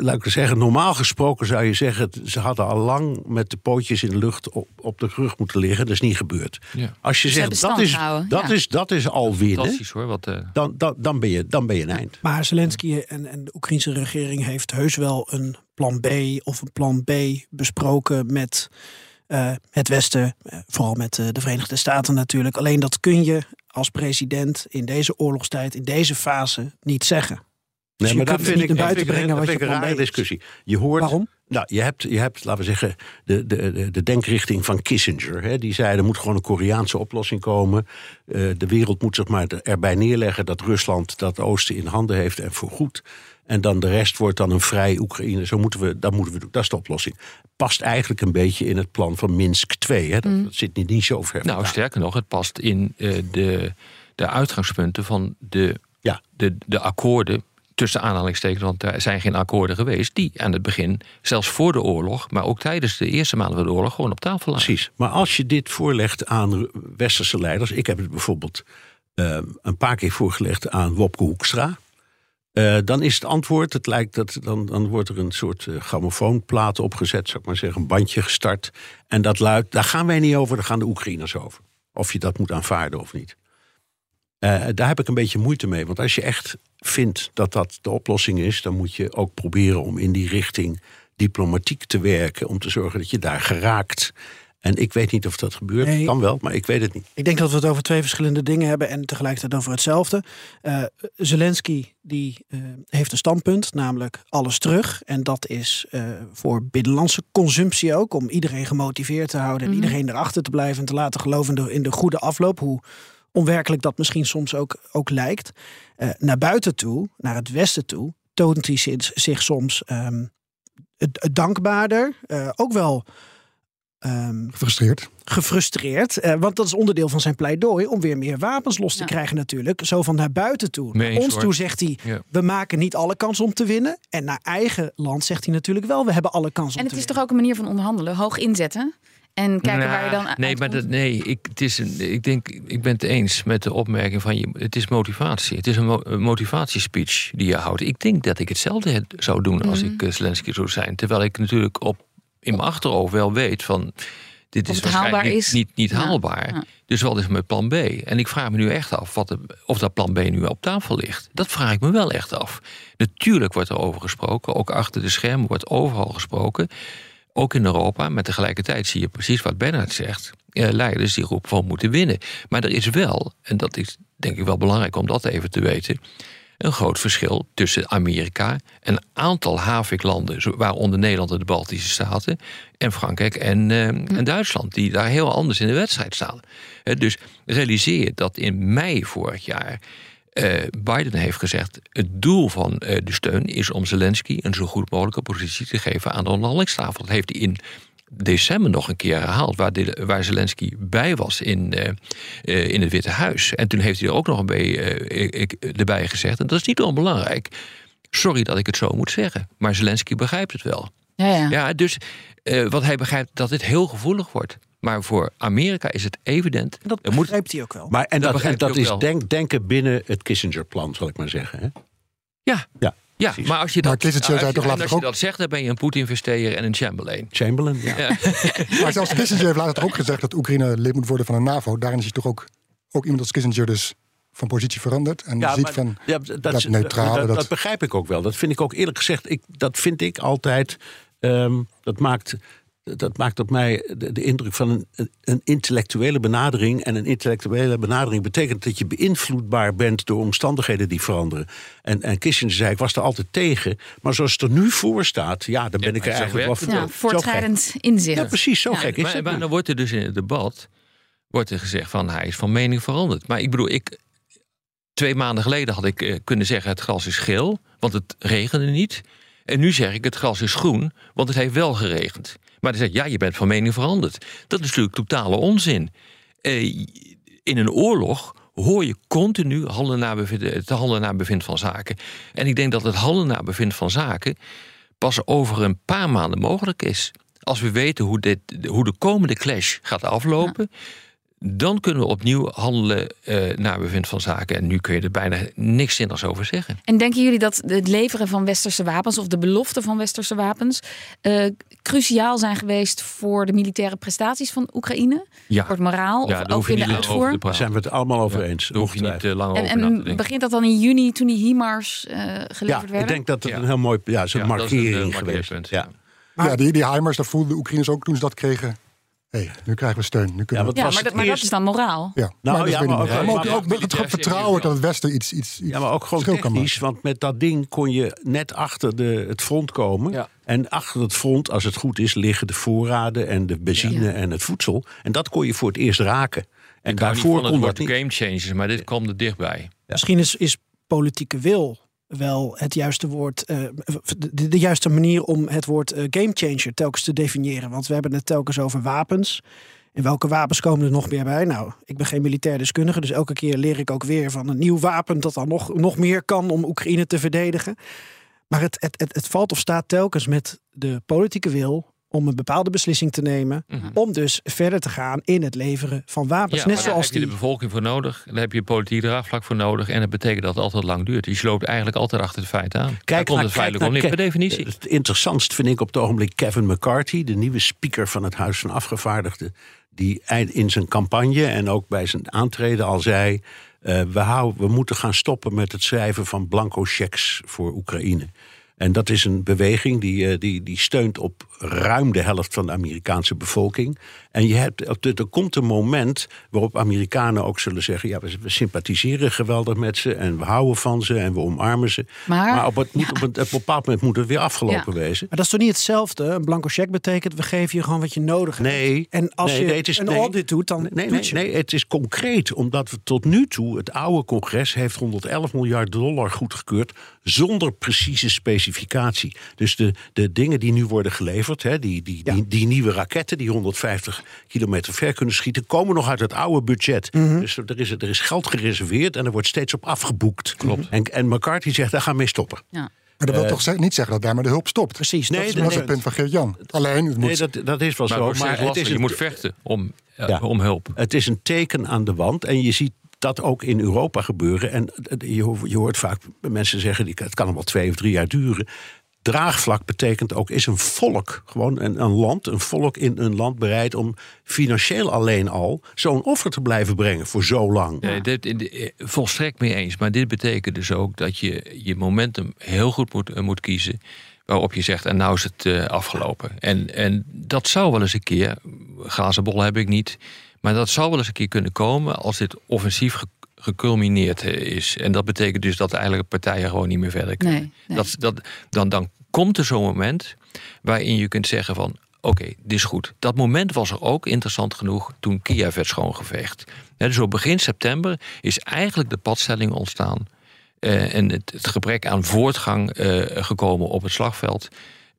laat ik zeggen, normaal gesproken zou je zeggen, ze hadden al lang met de pootjes in de lucht op, op de rug moeten liggen. Dat is niet gebeurd. Ja. Als je ze zegt, dat is, dat, ja. is, dat is al winnen, hoor, wat, uh... dan, dan, dan, ben je, dan ben je een eind. Maar Zelensky en, en de Oekraïnse regering heeft heus wel een plan B of een plan B besproken met uh, het Westen. Vooral met uh, de Verenigde Staten natuurlijk. Alleen dat kun je als president in deze oorlogstijd, in deze fase niet zeggen. Nee, maar dat vind ik een rare discussie. Je hoort, Waarom? Nou, je hebt, je hebt, laten we zeggen, de, de, de denkrichting van Kissinger. Hè? Die zei, er moet gewoon een Koreaanse oplossing komen. Uh, de wereld moet zich maar erbij neerleggen dat Rusland dat oosten in handen heeft en voorgoed. En dan de rest wordt dan een vrij Oekraïne. Zo moeten we, dat moeten we doen. Dat is de oplossing. Past eigenlijk een beetje in het plan van Minsk twee. Hè? Dat, mm. dat zit niet, niet zo ver. Nou, sterker nog, het past in uh, de, de uitgangspunten van de, ja. de, de akkoorden. Tussen aanhalingstekens, want er zijn geen akkoorden geweest... die aan het begin, zelfs voor de oorlog... maar ook tijdens de eerste maanden van de oorlog... gewoon op tafel lagen. Precies, maar als je dit voorlegt aan westerse leiders... ik heb het bijvoorbeeld uh, een paar keer voorgelegd aan Wopke Hoekstra... Uh, dan is het antwoord, het lijkt dat dan, dan wordt er een soort uh, grammofoonplaat opgezet... zou ik maar zeggen, een bandje gestart... en dat luidt, daar gaan wij niet over, daar gaan de Oekraïners over. Of je dat moet aanvaarden of niet. Uh, daar heb ik een beetje moeite mee, want als je echt... vindt dat dat de oplossing is... dan moet je ook proberen om in die richting diplomatiek te werken... om te zorgen dat je daar geraakt. En ik weet niet of dat gebeurt. Nee, kan wel, maar ik weet het niet. Ik denk dat we het over twee verschillende dingen hebben... en tegelijkertijd over hetzelfde. Uh, Zelensky die, uh, heeft een standpunt, namelijk alles terug. En dat is uh, voor binnenlandse consumptie ook... om iedereen gemotiveerd te houden... en mm. iedereen erachter te blijven en te laten geloven in de, in de goede afloop... hoe onwerkelijk dat misschien soms ook, ook lijkt. Uh, naar buiten toe, naar het westen toe... toont hij zich, zich soms um, dankbaarder. Uh, ook wel... Um, gefrustreerd. Gefrustreerd. Uh, want dat is onderdeel van zijn pleidooi... om weer meer wapens los te ja. krijgen natuurlijk. Zo van naar buiten toe. Naar ons hoor. toe zegt hij... Ja. we maken niet alle kans om te winnen. En naar eigen land zegt hij natuurlijk wel... we hebben alle kans om te winnen. En het is winnen. toch ook een manier van onderhandelen? Hoog inzetten... En kijken nou, waar je dan aan. Nee, maar dat, nee ik, het is een, ik denk, ik ben het eens met de opmerking van je. Het is motivatie. Het is een, mo, een motivatiespeech die je houdt. Ik denk dat ik hetzelfde zou doen als mm. ik Zelensky zou zijn. Terwijl ik natuurlijk op, in mijn achterhoofd wel weet van. Dit is waarschijnlijk is. Niet, niet haalbaar. Ja, ja. Dus wat is mijn plan B? En ik vraag me nu echt af wat de, of dat plan B nu op tafel ligt. Dat vraag ik me wel echt af. Natuurlijk wordt er over gesproken. Ook achter de schermen wordt overal gesproken. Ook in Europa, maar tegelijkertijd zie je precies wat Bernard zegt... Eh, leiders die groep van moeten winnen. Maar er is wel, en dat is denk ik wel belangrijk om dat even te weten... een groot verschil tussen Amerika, een aantal H A V I C-landen... waaronder Nederland en de Baltische Staten... en Frankrijk en, eh, en Duitsland, die daar heel anders in de wedstrijd staan. Eh, dus realiseer je dat in mei vorig jaar... Uh, Biden heeft gezegd, het doel van uh, de steun is om Zelensky... een zo goed mogelijke positie te geven aan de onderhandelingstafel. Dat heeft hij in december nog een keer herhaald... waar, de, waar Zelensky bij was in, uh, uh, in het Witte Huis. En toen heeft hij er ook nog een beetje uh, uh, erbij gezegd... en dat is niet onbelangrijk. Sorry dat ik het zo moet zeggen, maar Zelensky begrijpt het wel. Ja, ja. ja dus uh, wat hij begrijpt dat dit heel gevoelig wordt... Maar voor Amerika is het evident. Dat begrijpt hij ook wel. Maar, en dat, dat, en dat is denk, denken binnen het Kissinger-plan, zal ik maar zeggen. Hè? Ja, ja, ja maar als je dat, maar nou, als je, toch als je ook... dat zegt... dan ben je een Poetin-investeerder en een Chamberlain. Chamberlain, ja. ja. Maar zelfs Kissinger heeft later ook gezegd... dat Oekraïne lid moet worden van de NAVO. Daarin is hij toch ook, ook iemand als Kissinger dus... van positie veranderd en ja, ziet maar, van ja, dat, dat neutrale... Dat, dat... dat begrijp ik ook wel. Dat vind ik ook eerlijk gezegd... Ik, dat vind ik altijd... Um, dat maakt... Dat maakt op mij de, de indruk van een, een intellectuele benadering. En een intellectuele benadering betekent dat je beïnvloedbaar bent... door omstandigheden die veranderen. En, en Kissinger zei, ik was er altijd tegen. Maar zoals het er nu voor staat, ja, dan ben ja, ik er eigenlijk wel voor. Ja, voortschrijdend inzicht. Ja, precies, zo ja, gek is maar, het. Maar dan wordt er dus in het debat wordt er gezegd van... hij is van mening veranderd. Maar ik bedoel, ik, twee maanden geleden had ik uh, kunnen zeggen... het gras is geel, want het regende niet. En nu zeg ik, het gras is groen, want het heeft wel geregend. Maar dan zegt, ja, je bent van mening veranderd. Dat is natuurlijk totale onzin. Eh, in een oorlog hoor je continu handelen naar bevind, het handelen naar bevind van zaken. En ik denk dat het handelen naar bevind van zaken... pas over een paar maanden mogelijk is. Als we weten hoe, dit, hoe de komende clash gaat aflopen... Ja. dan kunnen we opnieuw handelen uh, naar bevind van zaken. En nu kun je er bijna niks zinnigs over zeggen. En denken jullie dat het leveren van westerse wapens... of de belofte van westerse wapens... Uh, cruciaal zijn geweest voor de militaire prestaties van Oekraïne? Ja. Voor het moraal? Ja, of ook in de uitvoer? Daar zijn we het allemaal over ja, eens. Hoef je niet, uh, lang en over en begint dat dan in juni toen die HIMARS uh, geleverd ja, werden? Ja, ik denk dat het ja. een heel mooi... Ja, zo'n ja, markering geweest. Ja. Ja. Maar, ja, die, die HIMARS, dat voelden de Oekraïners ook toen ze dat kregen... Hé, hey, nu krijgen we steun. Nu kunnen ja, we... ja, maar, dat, maar dat is dan moraal. Ja, nou, maar, ja, maar, ook, ja, maar ook, ook met het vertrouwen dat het Westen iets, iets, iets ja, maar ook gewoon technisch, want met dat ding kon je net achter de, het front komen. Ja. En achter het front, als het goed is, liggen de voorraden en de benzine ja. en het voedsel. En dat kon je voor het eerst raken. En ik daarvoor kon dat niet. Game changers, maar dit kwam er dichtbij. Ja. Misschien is, is politieke wil... wel het juiste woord, uh, de, de juiste manier om het woord uh, gamechanger telkens te definiëren. Want we hebben het telkens over wapens. En welke wapens komen er nog meer bij? Nou, ik ben geen militair deskundige, dus elke keer leer ik ook weer van een nieuw wapen dat dan nog, nog meer kan om Oekraïne te verdedigen. Maar het, het, het, het valt of staat telkens met de politieke wil om een bepaalde beslissing te nemen... Mm-hmm. om dus verder te gaan in het leveren van wapens. Ja, net zoals heb je de bevolking voor nodig, daar heb je politiek draagvlak voor nodig... en dat betekent dat het altijd lang duurt. Dus je loopt eigenlijk altijd achter de feiten aan. Kijk, komt het feitelijk om niet per definitie. Het interessantst vind ik op het ogenblik Kevin McCarthy... de nieuwe speaker van het Huis van Afgevaardigden... die in zijn campagne en ook bij zijn aantreden al zei... Uh, we, hou, we moeten gaan stoppen met het schrijven van blanco cheques voor Oekraïne... En dat is een beweging die, die, die steunt op ruim de helft van de Amerikaanse bevolking. En je hebt, er komt een moment waarop Amerikanen ook zullen zeggen... ja, we sympathiseren geweldig met ze en we houden van ze en we omarmen ze. Maar, maar op, het, ja. op, een, op een bepaald moment moet het weer afgelopen ja. wezen. Maar dat is toch niet hetzelfde? Een blanco cheque betekent, we geven je gewoon wat je nodig hebt. Nee. En als nee, je nee, is, een nee, audit doet, dan nee, nee, doet je. Nee, nee, het is concreet, omdat we tot nu toe... het oude congres heeft honderd elf miljard dollar goedgekeurd... zonder precieze specificatie. Dus de, de dingen die nu worden geleverd... Hè, die, die, ja. die, die nieuwe raketten die honderdvijftig kilometer ver kunnen schieten... komen nog uit het oude budget. Mm-hmm. Dus er is, er is geld gereserveerd en er wordt steeds op afgeboekt. Klopt. En, en McCarthy zegt, daar gaan we mee stoppen. Ja. Maar dat wil uh, toch niet zeggen dat daar maar de hulp stopt. Precies. Nee, dat, dat is het punt van Geert-Jan. Alleen, het moet... Nee, dat, dat is wel maar zo. Het maar het is een, je moet vechten om, ja, ja, om hulp. Het is een teken aan de wand en je ziet... dat ook in Europa gebeuren. En je hoort vaak mensen zeggen... het kan nog wel twee of drie jaar duren. Draagvlak betekent ook, is een volk. Gewoon een, een land, een volk in een land bereid... om financieel alleen al zo'n offer te blijven brengen voor zo lang. Ja, dit, volstrekt mee eens. Maar dit betekent dus ook dat je je momentum heel goed moet, moet kiezen... waarop je zegt, en nou is het afgelopen. En, en dat zou wel eens een keer... glazen bol heb ik niet... maar dat zou wel eens een keer kunnen komen als dit offensief ge- geculmineerd is. En dat betekent dus dat eigenlijk partijen gewoon niet meer verder kunnen. Nee, nee. Dat, dat, dan, dan komt er zo'n moment waarin je kunt zeggen van... oké, okay, dit is goed. Dat moment was er ook, interessant genoeg, toen Kiev werd schoongeveegd. He, dus op begin september is eigenlijk de padstelling ontstaan... Uh, en het, het gebrek aan voortgang uh, gekomen op het slagveld...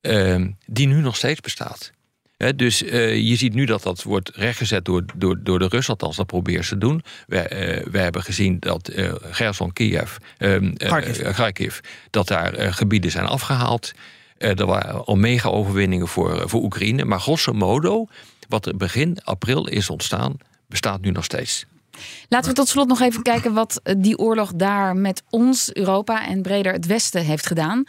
Uh, die nu nog steeds bestaat. He, dus uh, je ziet nu dat dat wordt rechtgezet door, door, door de Russen, althans dat proberen ze te doen. We, uh, we hebben gezien dat uh, Kherson, Kiev, um, Kharkiv. Uh, Kharkiv, dat daar uh, gebieden zijn afgehaald. Uh, er waren al mega-overwinningen voor, uh, voor Oekraïne. Maar grosso modo, wat er begin april is ontstaan, bestaat nu nog steeds. Laten we tot slot nog even kijken wat die oorlog daar met ons, Europa en breder het Westen heeft gedaan.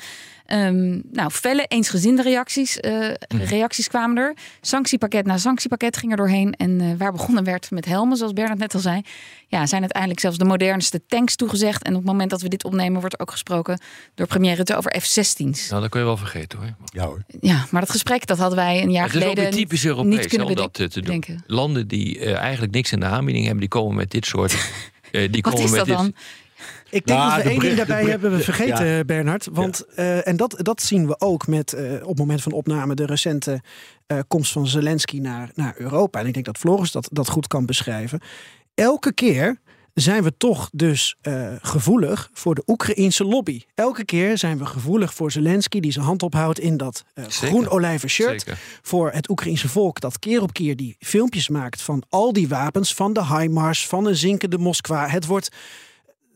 Um, nou, felle, eensgezinde reacties, uh, reacties kwamen er. Sanctiepakket na sanctiepakket ging er doorheen. En uh, waar begonnen werd met helmen, zoals Bernard net al zei... ja, zijn uiteindelijk zelfs de modernste tanks toegezegd. En op het moment dat we dit opnemen wordt er ook gesproken... door premier Rutte over F zestien's. Nou, dat kun je wel vergeten, hoor. Ja, hoor. Ja, maar dat gesprek dat hadden wij een jaar geleden niet kunnen bedenken. Het is ook weer typisch Europees om dat te doen. Landen die uh, eigenlijk niks in de aanbieding hebben... die komen met dit soort... Uh, die Wat komen is met dat dit... dan? Ik denk nou, dat we de één ding daarbij de, hebben we vergeten, ja. Bernard. Want, ja. uh, en dat, dat zien we ook met uh, op het moment van opname... de recente uh, komst van Zelensky naar, naar Europa. En ik denk dat Floris dat, dat goed kan beschrijven. Elke keer zijn we toch dus uh, gevoelig voor de Oekraïense lobby. Elke keer zijn we gevoelig voor Zelensky... die zijn hand ophoudt in dat uh, groen olijven shirt. Zeker. Voor het Oekraïense volk dat keer op keer die filmpjes maakt... van al die wapens, van de HIMARS, van een zinkende Moskwa. Het wordt...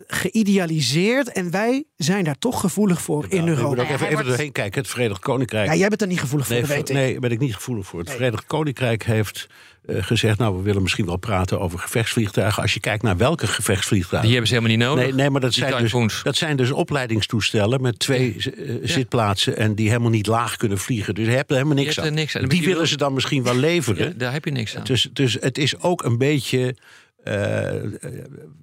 geïdealiseerd en wij zijn daar toch gevoelig voor ja, in Europa. Ik even, even wordt... doorheen kijken, het Verenigd Koninkrijk... Ja, jij bent er niet gevoelig voor, nee, dat weet ik. Nee, ben ik niet gevoelig voor. Het nee. Verenigd Koninkrijk heeft uh, gezegd... nou, we willen misschien wel praten over gevechtsvliegtuigen. Als je kijkt naar welke gevechtsvliegtuigen... Die hebben ze helemaal niet nodig. Nee, nee maar dat zijn, dus, dat zijn dus opleidingstoestellen met twee ja. Uh, ja. zitplaatsen... en die helemaal niet laag kunnen vliegen. Dus je hebt er helemaal niks, aan. Er niks aan. Die, die willen wel... ze dan misschien wel leveren. Ja, daar heb je niks aan. Dus, dus het is ook een beetje... Uh,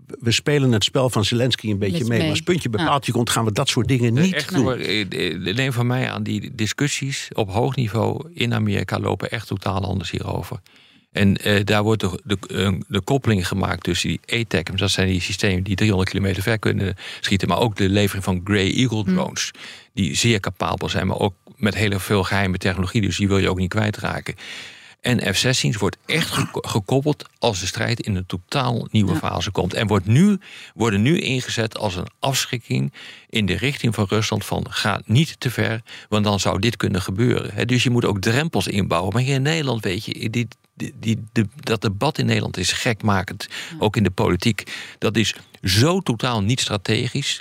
we spelen het spel van Zelensky een beetje mee. Maar als puntje bij paaltje komt, gaan we dat soort dingen niet echt doen. Nou, neem van mij aan, die discussies op hoog niveau in Amerika lopen echt totaal anders hierover. En uh, daar wordt de, de, de, de koppeling gemaakt tussen die A T A C M's, dat zijn die systemen die driehonderd kilometer ver kunnen schieten, maar ook de levering van Grey Eagle drones, hmm. die zeer capabel zijn, maar ook met heel veel geheime technologie, dus die wil je ook niet kwijtraken. En F zestien's wordt echt gekoppeld als de strijd in een totaal nieuwe ja. fase komt. En wordt nu, worden nu ingezet als een afschrikking in de richting van Rusland van ga niet te ver, want dan zou dit kunnen gebeuren. He, dus je moet ook drempels inbouwen. Maar hier in Nederland weet je, die, die, die, de, dat debat in Nederland is gekmakend. Ja. Ook in de politiek. Dat is zo totaal niet strategisch...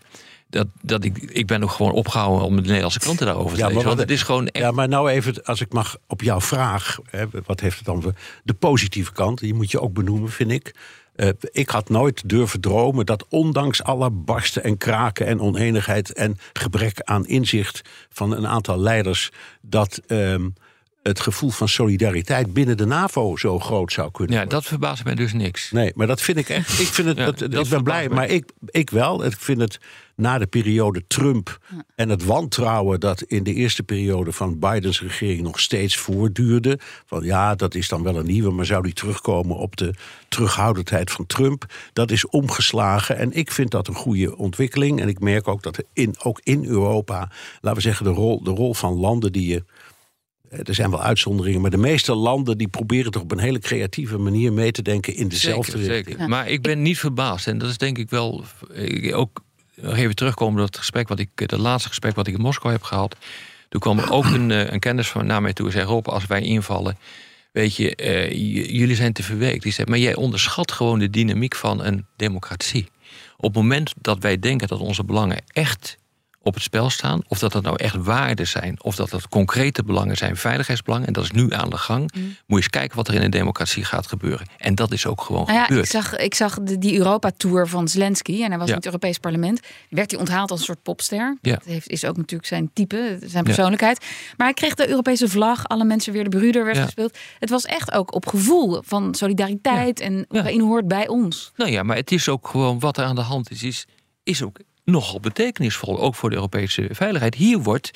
Dat, dat ik, ik ben ook gewoon opgehouden om de Nederlandse kranten daarover te ja, lezen. Want het is gewoon echt... Ja, maar nou even, als ik mag, op jouw vraag... Hè, wat heeft het dan voor... De positieve kant, die moet je ook benoemen, vind ik. Uh, ik had nooit durven dromen dat ondanks alle barsten en kraken... en onenigheid en gebrek aan inzicht van een aantal leiders... dat uh, het gevoel van solidariteit binnen de NAVO zo groot zou kunnen worden. Ja, dat verbaast mij dus niks. Nee, maar dat vind ik echt... Ik, vind het, ja, dat, dat ik ben blij, me. maar ik, ik wel. Ik vind het... Na de periode Trump en het wantrouwen dat in de eerste periode van Bidens regering nog steeds voortduurde. Van ja, dat is dan wel een nieuwe, maar zou die terugkomen op de terughoudendheid van Trump? Dat is omgeslagen en ik vind dat een goede ontwikkeling. En ik merk ook dat in, ook in Europa, laten we zeggen, de rol, de rol van landen die je... Er zijn wel uitzonderingen, maar de meeste landen... die proberen toch op een hele creatieve manier mee te denken in dezelfde zeker, richting. Zeker. Maar ik ben niet verbaasd en dat is denk ik wel ook... Nog even terugkomen op het gesprek wat ik, het laatste gesprek wat ik in Moskou heb gehad. Toen kwam er ook een, een kennis van naar mij toe en zei: Rob, als wij invallen, weet je, uh, j- jullie zijn te verweekt. Die zei: maar jij onderschat gewoon de dynamiek van een democratie. Op het moment dat wij denken dat onze belangen echt op het spel staan, of dat dat nou echt waarden zijn, of dat dat concrete belangen zijn, veiligheidsbelangen, en dat is nu aan de gang, mm. moet je eens kijken wat er in een democratie gaat gebeuren. En dat is ook gewoon nou ja, gebeurd. Ik zag, ik zag de, die Europa-tour van Zelensky, en hij was ja. in het Europees Parlement, werd hij onthaald als een soort popster. Ja. Dat heeft, is ook natuurlijk zijn type, zijn persoonlijkheid. Ja. Maar hij kreeg de Europese vlag, alle mensen weer de bruder werd ja. gespeeld. Het was echt ook op gevoel van solidariteit ja. en Oekraïne ja. hoort bij ons. Nou ja, maar het is ook gewoon wat er aan de hand is, is, is ook... nogal betekenisvol, ook voor de Europese veiligheid. Hier wordt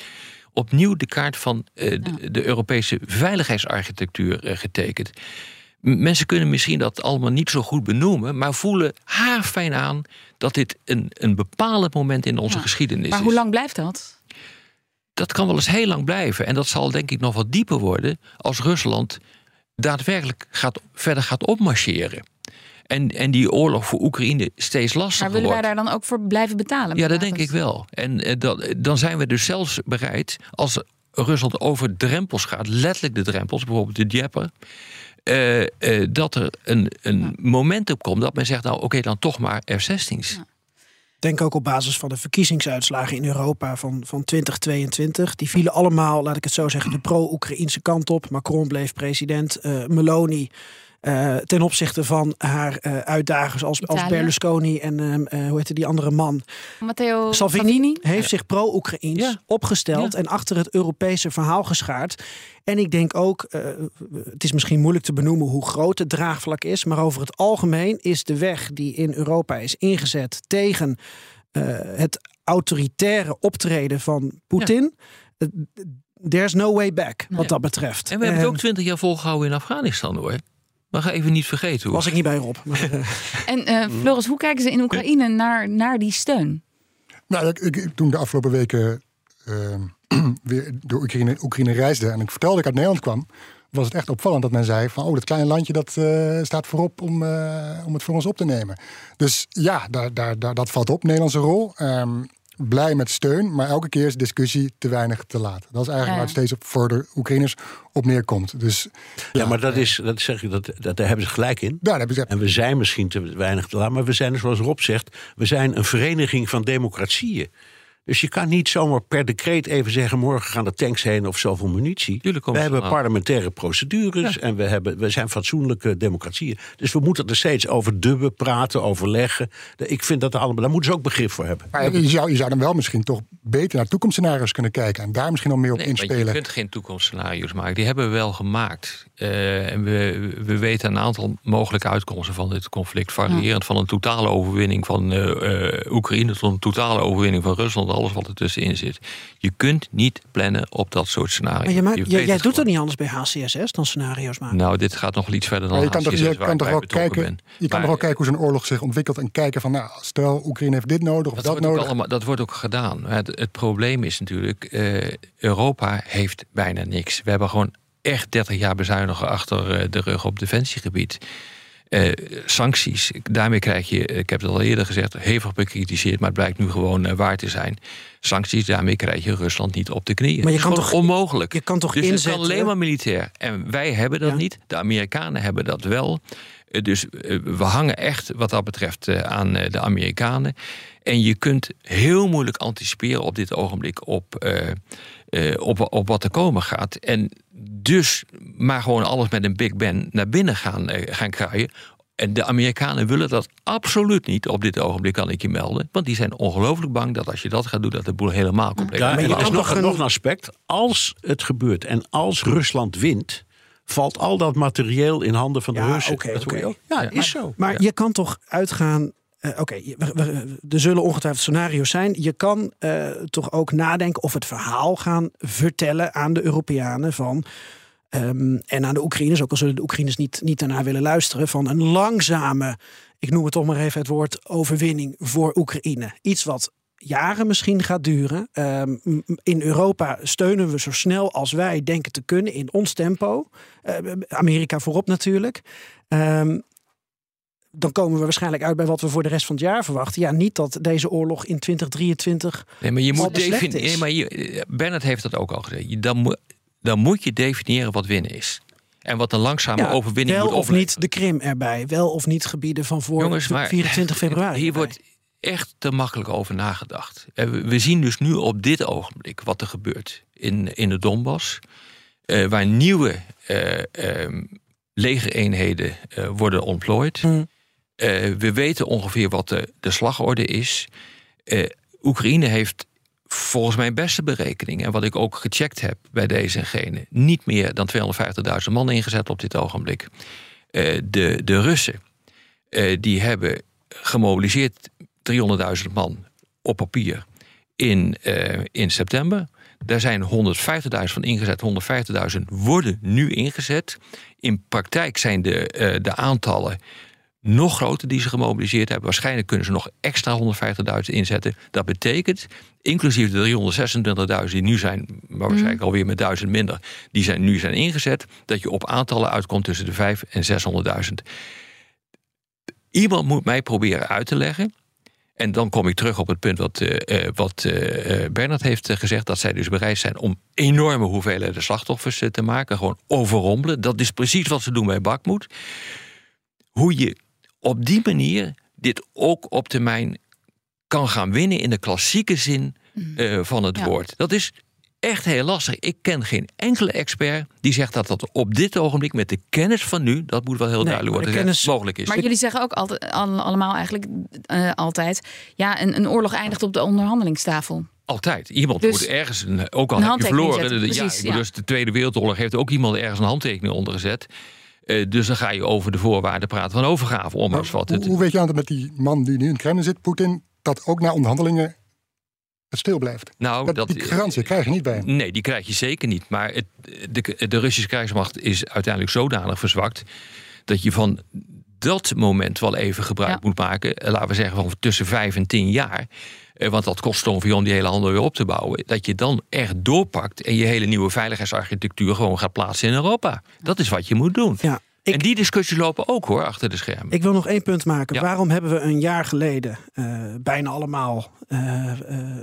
opnieuw de kaart van uh, de, de Europese veiligheidsarchitectuur uh, getekend. M- mensen kunnen misschien dat allemaal niet zo goed benoemen... maar voelen haarfijn aan dat dit een, een bepalend moment in onze ja, geschiedenis is. Maar hoe lang blijft dat? Dat kan wel eens heel lang blijven. En dat zal denk ik nog wat dieper worden... als Rusland daadwerkelijk gaat, verder gaat opmarcheren. En, en die oorlog voor Oekraïne steeds lastiger wordt. Maar willen wij daar dan ook voor blijven betalen? Ja, dat denk ik wel. En uh, dat, dan zijn we dus zelfs bereid... als Rusland over drempels gaat, letterlijk de drempels... bijvoorbeeld de Dnieper... Uh, uh, dat er een, een ja. moment op komt dat men zegt... nou oké, okay, dan toch maar F zestien's. Ja. Denk ook op basis van de verkiezingsuitslagen in Europa van, van twintig tweeëntwintig. Die vielen allemaal, laat ik het zo zeggen... de pro-Oekraïnse kant op. Macron bleef president, uh, Meloni... Uh, ten opzichte van haar uh, uitdagers als, als Berlusconi en uh, uh, hoe heette die andere man? Matteo Salvini, Salvini heeft zich pro-Oekraïens ja. opgesteld ja. en achter het Europese verhaal geschaard. En ik denk ook, uh, het is misschien moeilijk te benoemen hoe groot het draagvlak is, maar over het algemeen is de weg die in Europa is ingezet tegen uh, het autoritaire optreden van Poetin... Ja. Uh, there's no way back, nee. wat dat betreft. En we hebben uh, het ook twintig jaar volgehouden in Afghanistan, hoor. Maar ga even niet vergeten hoor. Was ik niet bij Rob. Maar... en uh, Floris, hoe kijken ze in Oekraïne naar, naar die steun? Nou, ik, ik, toen de afgelopen weken uh, weer door Oekraïne, Oekraïne reisde... en ik vertelde dat ik uit Nederland kwam... was het echt opvallend dat men zei van... oh, dat kleine landje dat uh, staat voorop om, uh, om het voor ons op te nemen. Dus ja, daar, daar, daar, dat valt op, Nederlandse rol... Um, blij met steun, maar elke keer is discussie te weinig te laat. Dat is eigenlijk ja. waar het steeds op, voor de Oekraïners op neerkomt. Dus, ja, ja, maar dat is, dat zeg ik, dat, dat, daar hebben ze gelijk in. Ja, dat en we zijn misschien te weinig te laat, maar we zijn, zoals Rob zegt, we zijn een vereniging van democratieën. Dus je kan niet zomaar per decreet even zeggen, morgen gaan de tanks heen of zoveel munitie. We hebben aan. parlementaire procedures ja. en we, hebben, we zijn fatsoenlijke democratieën. Dus we moeten er steeds over dubben, praten, overleggen. Ik vind dat allemaal, daar moeten ze ook begrip voor hebben. Maar je zou, je zou dan wel misschien toch beter naar toekomstscenario's kunnen kijken en daar misschien al meer op nee, inspelen. Maar je kunt geen toekomstscenario's maken, die hebben we wel gemaakt. Uh, en we, we weten een aantal mogelijke uitkomsten van dit conflict, variërend ja. van een totale overwinning van uh, uh, Oekraïne tot een totale overwinning van Rusland, alles wat er tussenin zit. Je kunt niet plannen op dat soort scenario's. Maar, maar jij, jij doet toch niet anders bij H C S S dan scenario's maken? Nou, dit gaat nog iets verder dan ja, H C S S. Je kan toch wel kijken hoe zo'n oorlog zich ontwikkelt en kijken van, nou, stel Oekraïne heeft dit nodig of dat, dat nodig. Allemaal, dat wordt ook gedaan. Het, het probleem is natuurlijk, uh, Europa heeft bijna niks. We hebben gewoon echt dertig jaar bezuinigen achter de rug op defensiegebied. Uh, sancties, daarmee krijg je, ik heb het al eerder gezegd, hevig bekritiseerd, maar het blijkt nu gewoon uh, waar te zijn. Sancties, daarmee krijg je Rusland niet op de knieën. Maar je kan toch onmogelijk. Je kan toch dus inzetten? Het is alleen maar militair. En wij hebben dat ja. niet, de Amerikanen hebben dat wel. Uh, dus uh, we hangen echt wat dat betreft uh, aan uh, de Amerikanen. En je kunt heel moeilijk anticiperen op dit ogenblik op, uh, uh, op, op wat er komen gaat. En dus maar gewoon alles met een Big Bang naar binnen gaan, uh, gaan kraaien. En de Amerikanen willen dat absoluut niet op dit ogenblik, kan ik je melden. Want die zijn ongelooflijk bang dat als je dat gaat doen, dat de boel helemaal compleet ja, is. Er is nog, nog een aspect. Als het gebeurt en als Rusland wint, valt al dat materieel in handen van de ja, Russen. Okay, dat okay. Hoor je ook. Ja, ja, is maar, zo. Maar ja. je kan toch uitgaan. Uh, Oké, okay, er zullen ongetwijfeld scenario's zijn. Je kan uh, toch ook nadenken of het verhaal gaan vertellen aan de Europeanen van um, en aan de Oekraïners, ook al zullen de Oekraïners niet, niet daarna willen luisteren, van een langzame, ik noem het toch maar even het woord, overwinning voor Oekraïne. Iets wat jaren misschien gaat duren. Um, in Europa steunen we zo snel als wij denken te kunnen in ons tempo. Uh, Amerika voorop natuurlijk. Um, Dan komen we waarschijnlijk uit bij wat we voor de rest van het jaar verwachten. Ja, niet dat deze oorlog in twintig drieëntwintig nee, maar je moet definiëren. Nee, maar je, Bernard heeft dat ook al gezegd. Dan, mo- dan moet je definiëren wat winnen is. En wat een langzame ja, overwinning moet overleven. Wel of niet de Krim erbij. Wel of niet gebieden van voor Jongens, maar, vierentwintig februari. Hier erbij. Wordt echt te makkelijk over nagedacht. We zien dus nu op dit ogenblik wat er gebeurt in, in de Donbas. Uh, waar nieuwe uh, um, legereenheden uh, worden ontplooid. Hmm. Uh, we weten ongeveer wat de, de slagorde is. Uh, Oekraïne heeft volgens mijn beste berekening, en wat ik ook gecheckt heb bij deze en gene, niet meer dan tweehonderdvijftigduizend man ingezet op dit ogenblik. Uh, de, de Russen, uh, die hebben gemobiliseerd driehonderdduizend man op papier in, uh, in september. Daar zijn honderdvijftigduizend van ingezet, honderdvijftigduizend worden nu ingezet. In praktijk zijn de, uh, de aantallen nog groter die ze gemobiliseerd hebben. Waarschijnlijk kunnen ze nog extra honderdvijftigduizend inzetten. Dat betekent, inclusief de driehonderdzesentwintigduizend die nu zijn, maar waarschijnlijk mm. alweer met duizend minder, die zijn, nu zijn ingezet, dat je op aantallen uitkomt tussen de vijfhonderd en zeshonderdduizend. Iemand moet mij proberen uit te leggen, en dan kom ik terug op het punt wat, uh, wat uh, Bernard heeft gezegd, dat zij dus bereid zijn om enorme hoeveelheden slachtoffers te maken, gewoon overrompelen. Dat is precies wat ze doen bij Bakmoed. Hoe je op die manier dit ook op termijn kan gaan winnen in de klassieke zin uh, van het ja. woord. Dat is echt heel lastig. Ik ken geen enkele expert die zegt dat dat op dit ogenblik met de kennis van nu, dat moet wel heel nee, duidelijk worden, kennis mogelijk is. Maar jullie zeggen ook altijd, al, allemaal eigenlijk uh, altijd, ja, een, een oorlog eindigt op de onderhandelingstafel. Altijd. Iemand dus moet ergens, een, ook al een heb je verloren. De, Precies, ja, ja. Dus de Tweede Wereldoorlog heeft ook iemand ergens een handtekening ondergezet. Uh, dus dan ga je over de voorwaarden praten van overgave. Om maar, wat hoe, het, hoe weet je aan dat met die man die nu in het Kremlin zit, Poetin, dat ook na onderhandelingen het stil blijft? Nou, dat, dat, die garantie uh, krijg je niet bij hem. Nee, die krijg je zeker niet. Maar het, de, de Russische krijgsmacht is uiteindelijk zodanig verzwakt dat je van dat moment wel even gebruik ja. moet maken. Laten we zeggen van tussen vijf en tien jaar. Want dat kost zo'n viool om die hele handel weer op te bouwen. Dat je dan echt doorpakt en je hele nieuwe veiligheidsarchitectuur gewoon gaat plaatsen in Europa. Dat is wat je moet doen. Ja. Ik, en die discussies lopen ook hoor, achter de schermen. Ik wil nog één punt maken. Ja. Waarom hebben we een jaar geleden uh, bijna allemaal uh, uh,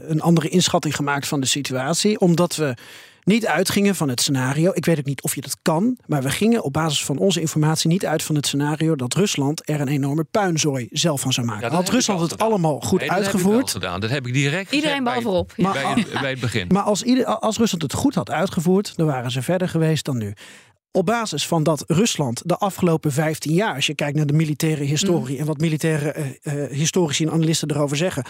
een andere inschatting gemaakt van de situatie? Omdat we niet uitgingen van het scenario. Ik weet ook niet of je dat kan, maar we gingen op basis van onze informatie niet uit van het scenario dat Rusland er een enorme puinzooi zelf van zou maken. Ja, had Rusland het gedaan. allemaal goed nee, uitgevoorged? Dat heb, gedaan. dat heb ik direct Iedereen behalve op. Bij, ja. bij, bij het begin. Maar als, ieder, als Rusland het goed had uitgevoerd, dan waren ze verder geweest dan nu. Op basis van dat Rusland de afgelopen vijftien jaar... als je kijkt naar de militaire historie... Mm. en wat militaire uh, historici en analisten erover zeggen...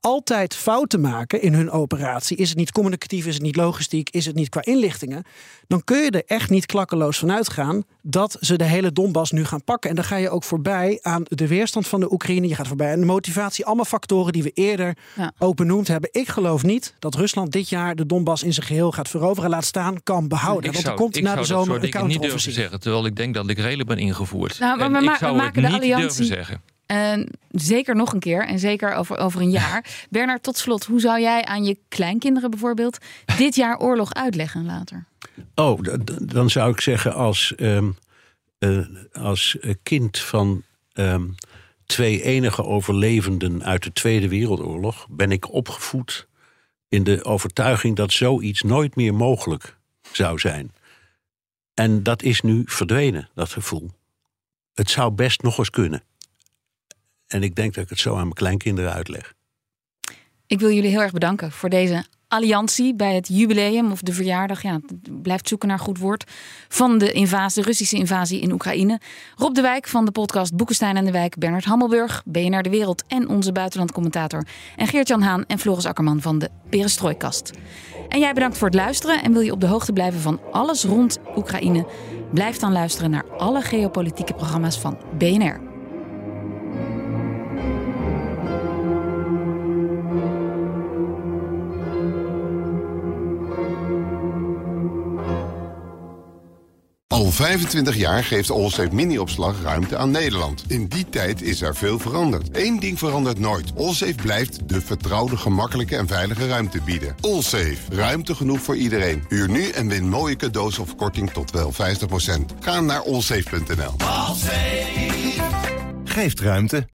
altijd fouten maken in hun operatie... is het niet communicatief, is het niet logistiek... is het niet qua inlichtingen... dan kun je er echt niet klakkeloos van uitgaan... dat ze de hele Donbas nu gaan pakken. En dan ga je ook voorbij aan de weerstand van de Oekraïne... je gaat voorbij aan de motivatie... allemaal factoren die we eerder ja. ook benoemd hebben. Ik geloof niet dat Rusland dit jaar de Donbas in zijn geheel gaat veroveren... laat staan, kan behouden. Ik want er zou, komt na de zomer een counteroffensief. Ik zou niet durven zeggen, terwijl ik denk dat ik redelijk ben ingevoerd. Nou, maar en maar ik zou het niet alliantie... durven zeggen. Uh, zeker nog een keer en zeker over, over een jaar. Bernard, tot slot, hoe zou jij aan je kleinkinderen bijvoorbeeld... dit jaar oorlog uitleggen later? Oh, d- d- dan zou ik zeggen als, um, uh, als kind van um, twee enige overlevenden... uit de Tweede Wereldoorlog ben ik opgevoed... in de overtuiging dat zoiets nooit meer mogelijk zou zijn. En dat is nu verdwenen, dat gevoel. Het zou best nog eens kunnen. En ik denk dat ik het zo aan mijn kleinkinderen uitleg. Ik wil jullie heel erg bedanken voor deze alliantie bij het jubileum of de verjaardag. Ja, blijft zoeken naar goed woord. Van de invasie, de Russische invasie in Oekraïne. Rob de Wijk van de podcast Boekestijn en de Wijk. Bernard Hammelburg, B N R De Wereld en onze buitenlandcommentator. En Geert-Jan Haan en Floris Akkerman van de Perestrojkast. En jij bedankt voor het luisteren. En wil je op de hoogte blijven van alles rond Oekraïne? Blijf dan luisteren naar alle geopolitieke programma's van B N R. Al vijfentwintig jaar geeft Allsafe mini-opslag ruimte aan Nederland. In die tijd is er veel veranderd. Eén ding verandert nooit. Allsafe blijft de vertrouwde, gemakkelijke en veilige ruimte bieden. Allsafe. Ruimte genoeg voor iedereen. Huur nu en win mooie cadeaus of korting tot wel vijftig procent. Ga naar allsafe punt n l. Allsafe geeft ruimte.